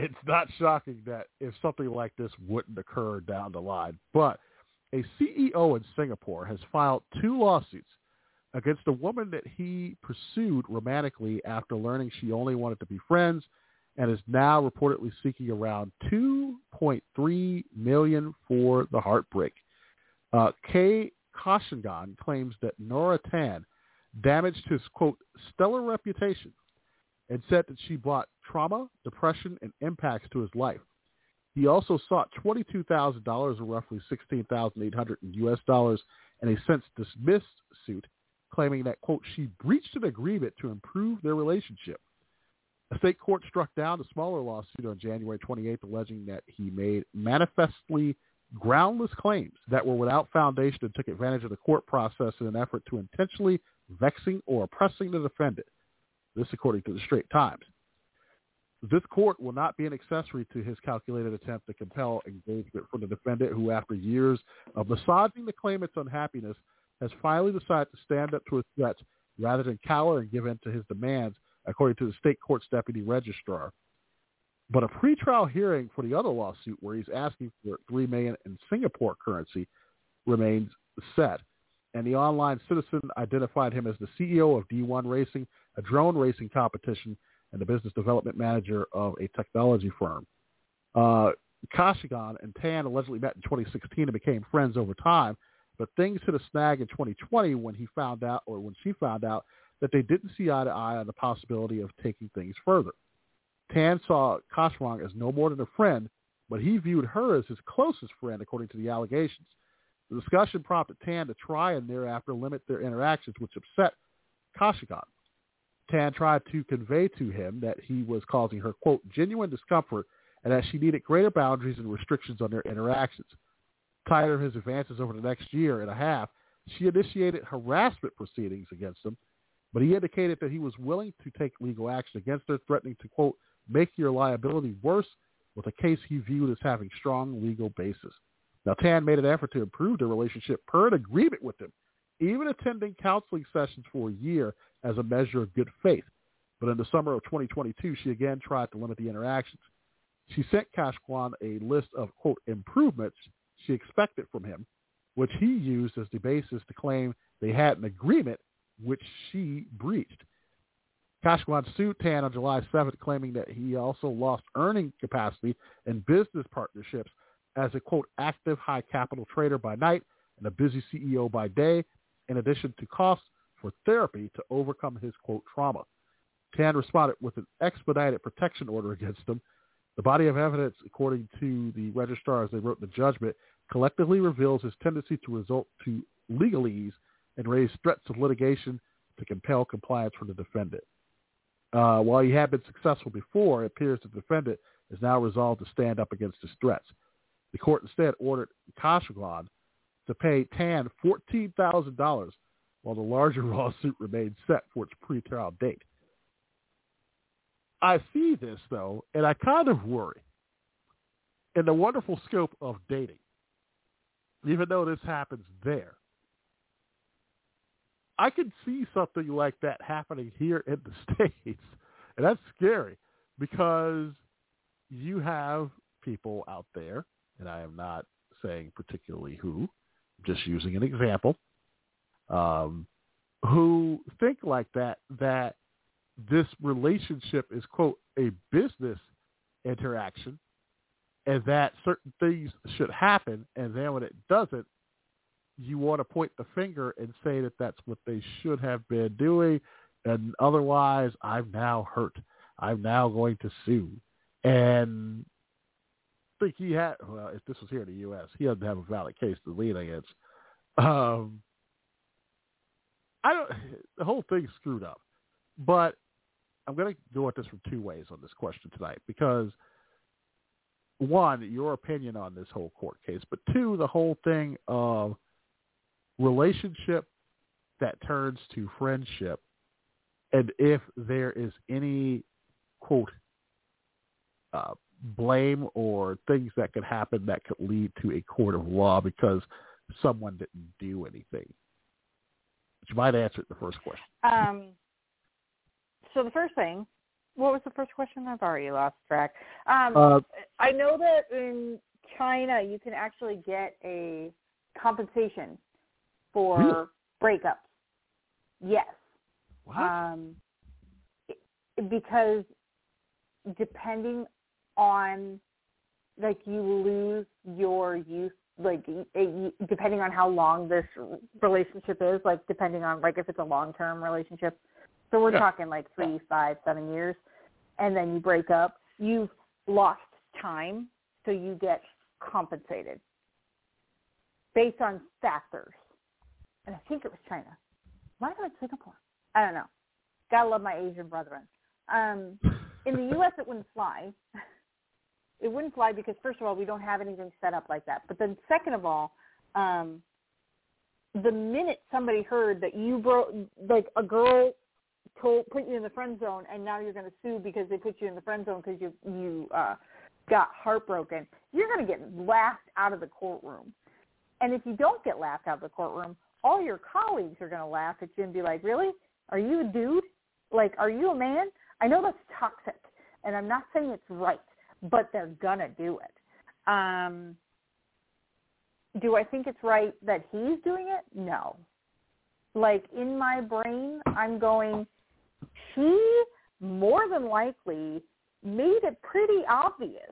it's not shocking that if something like this wouldn't occur down the line. But a C E O in Singapore has filed two lawsuits against a woman that he pursued romantically after learning she only wanted to be friends, and is now reportedly seeking around two point three million dollars for the heartbreak. Uh, K. Koshangan claims that Nora Tan damaged his, quote, stellar reputation, and said that she brought trauma, depression, and impacts to his life. He also sought twenty-two thousand dollars, or roughly sixteen thousand eight hundred dollars in U S dollars, and a since dismissed suit, claiming that, quote, she breached an agreement to improve their relationship. A state court struck down a smaller lawsuit on January twenty-eighth, alleging that he made manifestly groundless claims that were without foundation and took advantage of the court process in an effort to intentionally vexing or oppressing the defendant. This according to the Straits Times. This court will not be an accessory to his calculated attempt to compel engagement from the defendant, who, after years of massaging the claimant's unhappiness, has finally decided to stand up to his threats rather than cower and give in to his demands, according to the state court's deputy registrar. But a pretrial hearing for the other lawsuit, where he's asking for three million dollars in Singapore currency, remains set. And the online citizen identified him as the C E O of D one Racing, a drone racing competition, and the business development manager of a technology firm. Uh, Koshangan and Tan allegedly met in twenty sixteen and became friends over time, but things hit a snag in twenty twenty when he found out, or when she found out, that they didn't see eye to eye on the possibility of taking things further. Tan saw Koshangan as no more than a friend, but he viewed her as his closest friend, according to the allegations. The discussion prompted Tan to try and thereafter limit their interactions, which upset Koshangan. Tan tried to convey to him that he was causing her, quote, genuine discomfort, and that she needed greater boundaries and restrictions on their interactions. Tired of his advances over the next year and a half, she initiated harassment proceedings against him, but he indicated that he was willing to take legal action against her, threatening to, quote, make your liability worse with a case he viewed as having strong legal basis. Now, Tan made an effort to improve their relationship per an agreement with him, even attending counseling sessions for a year as a measure of good faith. But in the summer of twenty twenty-two, she again tried to limit the interactions. She sent Koshangan a list of, quote, improvements she expected from him, which he used as the basis to claim they had an agreement which she breached. Koshangan sued Tan on July seventh, claiming that he also lost earning capacity and business partnerships as a, quote, active high capital trader by night and a busy C E O by day, in addition to costs for therapy to overcome his, quote, trauma. Tan responded with an expedited protection order against him. The body of evidence, according to the registrar as they wrote the judgment, collectively reveals his tendency to resort to legalese and raise threats of litigation to compel compliance from the defendant. Uh, while he had been successful before, it appears the defendant is now resolved to stand up against his threats. The court instead ordered Koshangan to pay Tan fourteen thousand dollars, while the larger lawsuit remained set for its pre-trial date. I see this, though, and I kind of worry. In the wonderful scope of dating, even though this happens there, I could see something like that happening here in the States, and that's scary because you have people out there, and I am not saying particularly who, just using an example, um, who think like that, that this relationship is, quote, a business interaction and that certain things should happen, and then when it doesn't, you want to point the finger and say that that's what they should have been doing, and otherwise I'm now hurt. I'm now going to sue. And I think he had, well, if this was here in the U S, he doesn't have a valid case to lean against. Um, I don't, the whole thing's screwed up. But I'm going to go at this from two ways on this question tonight, because one, your opinion on this whole court case, but two, the whole thing of relationship that turns to friendship, and if there is any, quote, uh, blame or things that could happen that could lead to a court of law because someone didn't do anything. But you might answer it the first question. Um. So the first thing, what was the first question? I've already lost track. Um, uh, I know that in China you can actually get a compensation for really? breakups. Yes. What? Um, because depending on, like, you lose your youth, like, depending on how long this relationship is, like, depending on, like, if it's a long-term relationship. So we're yeah. talking like three, five, seven years, and then you break up. You've lost time, so you get compensated based on factors. And I think it was China. Why not Singapore? I don't know. Gotta love my Asian brethren. Um, in the U S, it wouldn't fly. It wouldn't fly because, first of all, we don't have anything set up like that. But then second of all, um, the minute somebody heard that you broke, like a girl – Told, put you in the friend zone, and now you're going to sue because they put you in the friend zone because you you uh, got heartbroken. You're going to get laughed out of the courtroom. And if you don't get laughed out of the courtroom, all your colleagues are going to laugh at you and be like, really? Are you a dude? Like, are you a man? I know that's toxic, and I'm not saying it's right, but they're going to do it. Um, do I think it's right that he's doing it? No. Like, in my brain, I'm going, she more than likely made it pretty obvious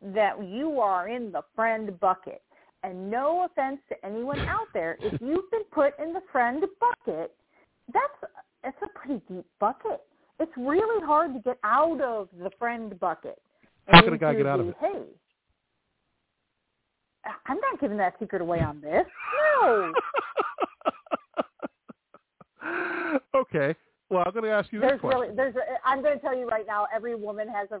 that you are in the friend bucket. And no offense to anyone out there, if you've been put in the friend bucket, that's it's a pretty deep bucket. It's really hard to get out of the friend bucket. How can a guy get out of it? Hey, I'm not giving that secret away on this. No. Okay. Well, I'm going to ask you this question. Really, there's a, I'm going to tell you right now, every woman has a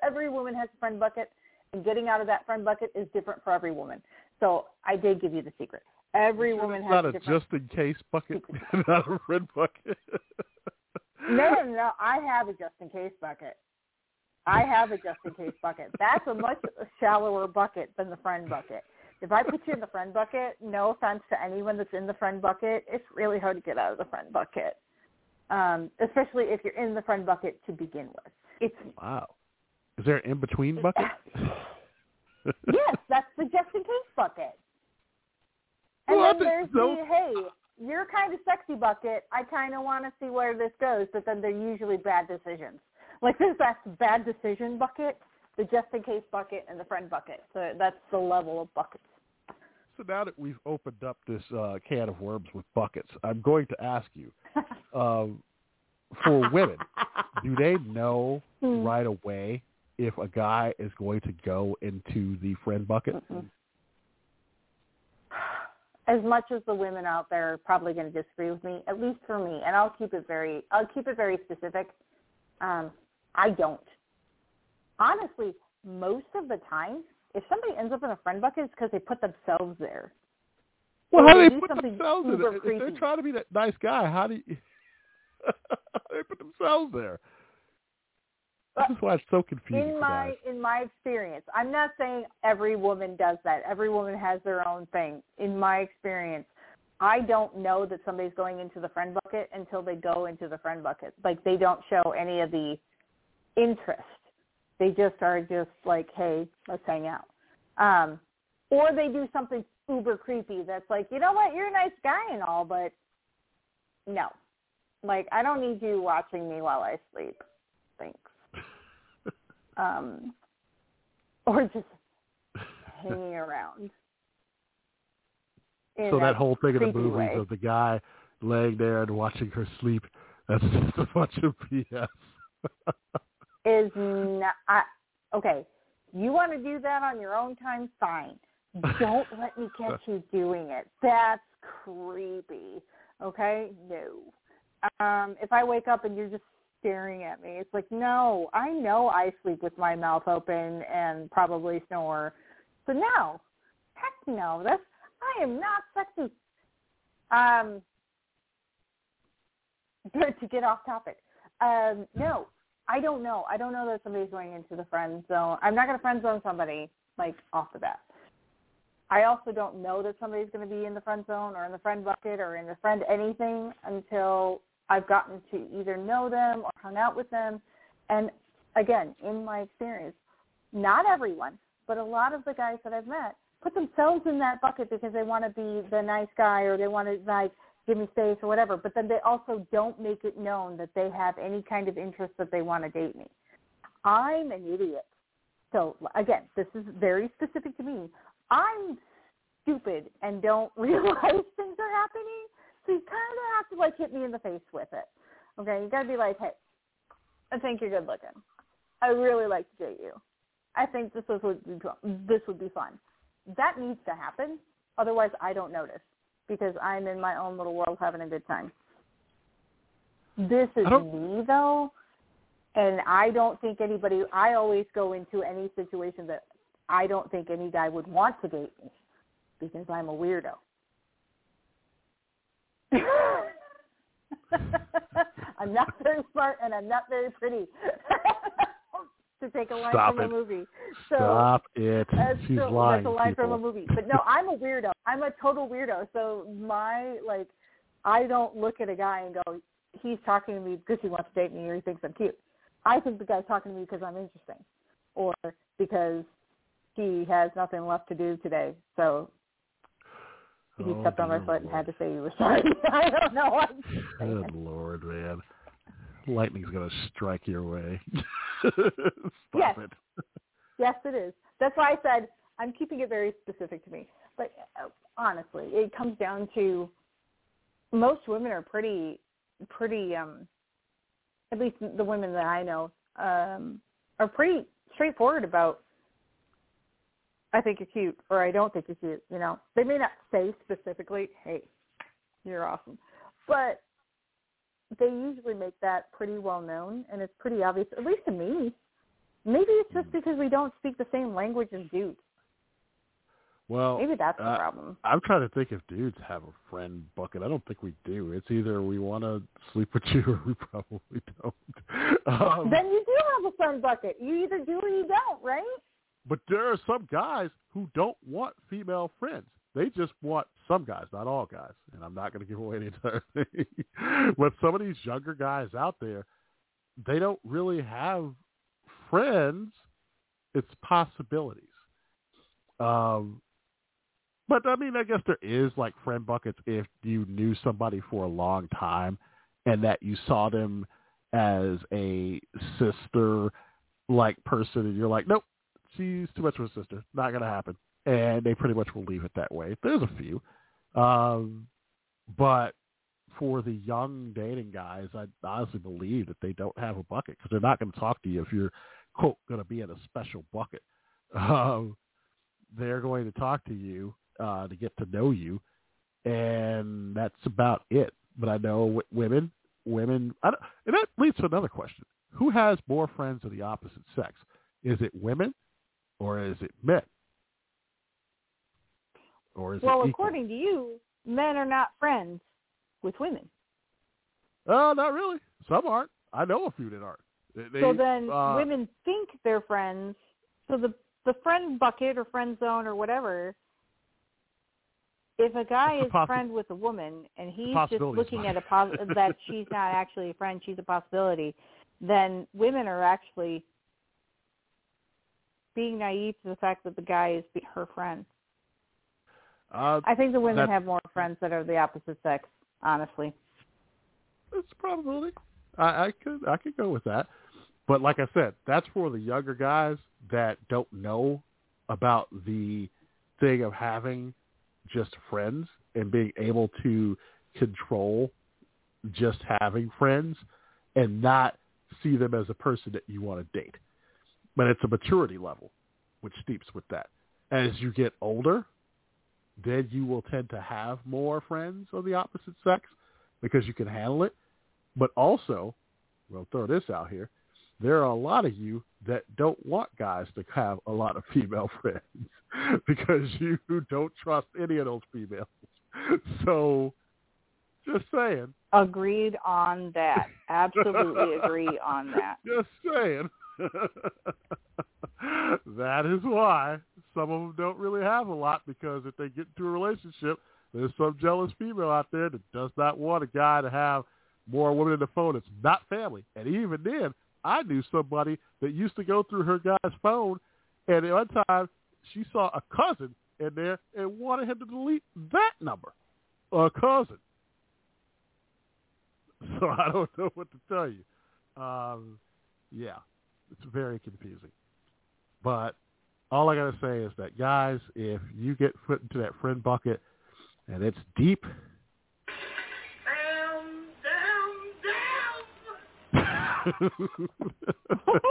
every woman has a friend bucket, and getting out of that friend bucket is different for every woman. So I did give you the secret. Every sure woman has not a different just-in-case bucket, not a red bucket. no, no, no. I have a just-in-case bucket. I have a just-in-case bucket. That's a much shallower bucket than the friend bucket. If I put you in the friend bucket, no offense to anyone that's in the friend bucket, it's really hard to get out of the friend bucket, um, especially if you're in the friend bucket to begin with. It's wow. Is there an in-between bucket? Yes, that's the just-in-case bucket. And well, then there's so- the, hey, you're kind of sexy bucket. I kind of want to see where this goes, but then they're usually bad decisions. Like this, that's the bad decision bucket, the just-in-case bucket, and the friend bucket. So that's the level of buckets. So now that we've opened up this uh, can of worms with buckets, I'm going to ask you, uh, for women, do they know hmm. right away if a guy is going to go into the friend bucket? Mm-hmm. As much as the women out there are probably going to disagree with me, at least for me, and I'll keep it very, I'll keep it very specific. Um, I don't. Honestly, most of the time, if somebody ends up in a friend bucket, it's because they put themselves there. Well, how do they put themselves in it? If they're trying to be that nice guy, how do you... they put themselves there? This is why it's so confusing. In my in my experience, I'm not saying every woman does that. Every woman has their own thing. In my experience, I don't know that somebody's going into the friend bucket until they go into the friend bucket. Like, they don't show any of the interest. They just are just like, hey, let's hang out. Um, or they do something uber creepy that's like, you know what, you're a nice guy and all, but no. Like, I don't need you watching me while I sleep. Thanks. um, or just hanging around. So that whole thing of the movies way. Of the guy laying there and watching her sleep, that's just a bunch of B S. Is not, I, okay, you want to do that on your own time, fine. Don't let me catch you doing it. That's creepy. Okay? No. Um, if I wake up and you're just staring at me, it's like, no, I know I sleep with my mouth open and probably snore. So no. Heck no. That's I am not sexy. Um, good to get off topic. Um, no, I don't know. I don't know that somebody's going into the friend zone. I'm not going to friend zone somebody, like, off the bat. I also don't know that somebody's going to be in the friend zone or in the friend bucket or in the friend anything until I've gotten to either know them or hung out with them. And, again, in my experience, not everyone, but a lot of the guys that I've met put themselves in that bucket because they want to be the nice guy or they want to, like, give me space or whatever. But then they also don't make it known that they have any kind of interest that they want to date me. I'm an idiot. So, again, this is very specific to me. I'm stupid and don't realize things are happening. So you kind of have to, like, hit me in the face with it. Okay? You got to be like, hey, I think you're good looking. I really like to date you. I think this was, this would be fun. That needs to happen. Otherwise, I don't notice because I'm in my own little world having a good time. This is me, though, and I don't think anybody – I always go into any situation that I don't think any guy would want to date me because I'm a weirdo. I'm not very smart, and I'm not very pretty. To take a line Stop from it. a movie. So, Stop it. Uh, She's so, lying. That's a line people. from a movie. But no, I'm a weirdo. I'm a total weirdo. So my, like, I don't look at a guy and go, he's talking to me because he wants to date me or he thinks I'm cute. I think the guy's talking to me because I'm interesting or because he has nothing left to do today. So he oh, stepped on my foot Lord. and had to say he was sorry. I don't know what I'm saying. Good Lord, man. Lightning's going to strike your way. Yes. It. Yes, it is. That's why I said I'm keeping it very specific to me. But uh, honestly, it comes down to most women are pretty, pretty, um, at least the women that I know, um, are pretty straightforward about, I think you're cute or I don't think you're cute. You know, they may not say specifically, hey, you're awesome. But they usually make that pretty well known, and it's pretty obvious, at least to me. Maybe it's just because we don't speak the same language as dudes. Well, maybe that's the uh, problem. I'm trying to think if dudes have a friend bucket. I don't think we do. It's either we want to sleep with you or we probably don't. Um, then you do have a friend bucket. You either do or you don't, right? But there are some guys who don't want female friends. They just want some guys, not all guys. And I'm not going to give away any entire thing. But some of these younger guys out there, they don't really have friends. It's possibilities. Um. But, I mean, I guess there is, like, friend buckets if you knew somebody for a long time and that you saw them as a sister-like person and you're like, nope, she's too much of a sister. Not going to happen. And they pretty much will leave it that way. There's a few. Um, but for the young dating guys, I honestly believe that they don't have a bucket because they're not going to talk to you if you're, quote, going to be in a special bucket. Um, they're going to talk to you. Uh, to get to know you, and that's about it. But I know w- women, women, I don't, and that leads to another question. Who has more friends of the opposite sex? Is it women or is it men? Or is well, it according to you, men are not friends with women. Oh, uh, not really. Some aren't. I know a few that aren't. They, so then uh, women think they're friends. So the, the friend bucket or friend zone or whatever, if a guy is possi- friend with a woman and he's just looking at a pos- that she's not actually a friend, she's a possibility, then women are actually being naive to the fact that the guy is be- her friend. Uh, I think the women have more friends that are the opposite sex, honestly. That's a probability. I, I could I could go with that. But like I said, that's for the younger guys that don't know about the thing of having just friends and being able to control just having friends and not see them as a person that you want to date. But it's a maturity level, which steeps with that. As you get older, then you will tend to have more friends of the opposite sex because you can handle it. But also, we'll throw this out here, there are a lot of you that don't want guys to have a lot of female friends because you don't trust any of those females. So just saying. Agreed on that. Absolutely agree on that. Just saying. That is why some of them don't really have a lot, because if they get into a relationship, there's some jealous female out there that does not want a guy to have more women in the phone. It's not family. And even then, I knew somebody that used to go through her guy's phone, and at one time she saw a cousin in there and wanted him to delete that number, a cousin. So I don't know what to tell you. Um, yeah, it's very confusing. But all I got to say is that, guys, if you get put into that friend bucket and it's deep,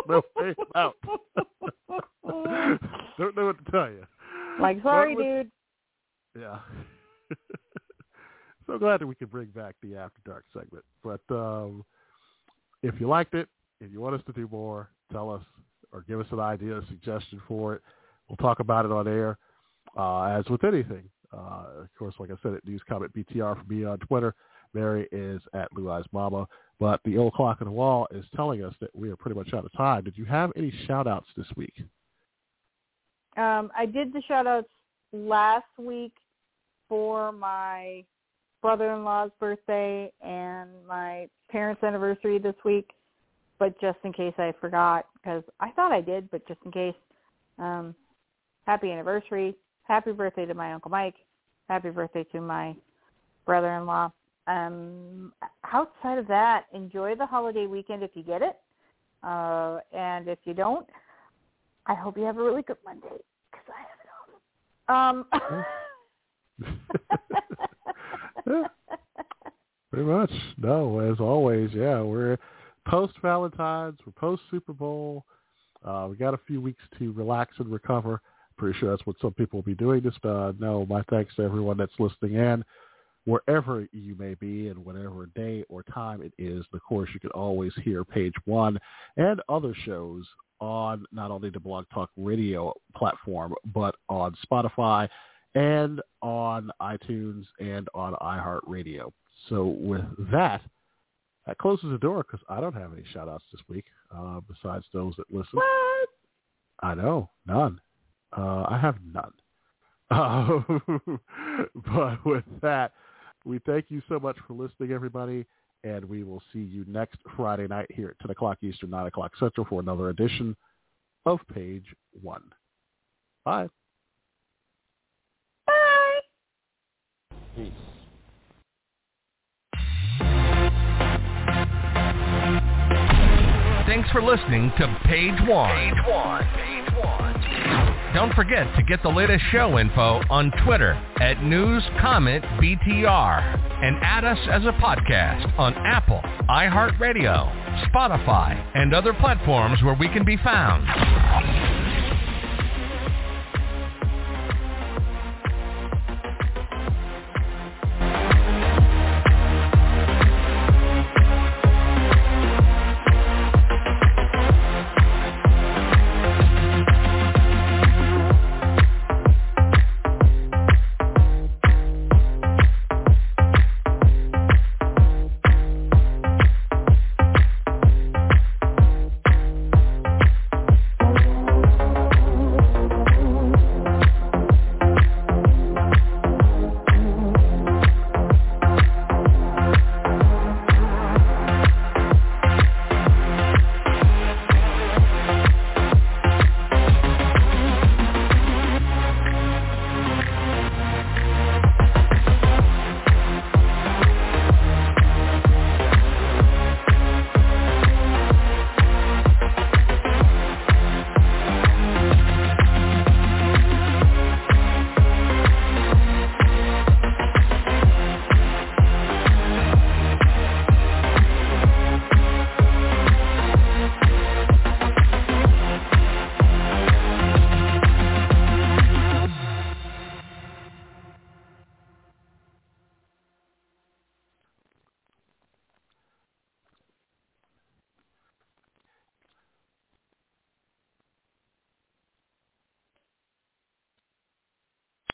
no way out. Don't know what to tell you. Like, sorry, was, dude. Yeah. So glad that we could bring back the After Dark segment. But um, if you liked it, if you want us to do more, tell us or give us an idea, a suggestion for it. We'll talk about it on air. Uh, as with anything, uh, of course, like I said, at News Comment B T R for me on Twitter. Mary is at Blue Eyes Mama. But the old clock on the wall is telling us that we are pretty much out of time. Did you have any shout-outs this week? Um, I did the shout-outs last week for my brother-in-law's birthday and my parents' anniversary this week. But just in case I forgot, because I thought I did, but just in case, um, happy anniversary. Happy birthday to my Uncle Mike. Happy birthday to my brother-in-law. Um, outside of that, enjoy the holiday weekend if you get it. Uh, and if you don't, I hope you have a really good Monday, because I have it on. Um, yeah. Pretty much. No, as always, yeah, we're post-Valentine's, we're post-Super Bowl. Uh, we got a few weeks to relax and recover. Pretty sure that's what some people will be doing. Just uh, no, my thanks to everyone that's listening in, wherever you may be and whatever day or time it is. Of course, you can always hear Page One and other shows on not only the Blog Talk Radio platform, but on Spotify and on iTunes and on iHeartRadio. So with that, that closes the door because I don't have any shout-outs this week uh, besides those that listen. What? I know, none. Uh, I have none. Uh, but with that, we thank you so much for listening, everybody, and we will see you next Friday night here at ten o'clock Eastern, nine o'clock Central for another edition of Page One. Bye. Bye. Peace. Thanks for listening to Page One. Page One. Page One. Don't forget to get the latest show info on Twitter at NewsCommentBTR and add us as a podcast on Apple, iHeartRadio, Spotify, and other platforms where we can be found.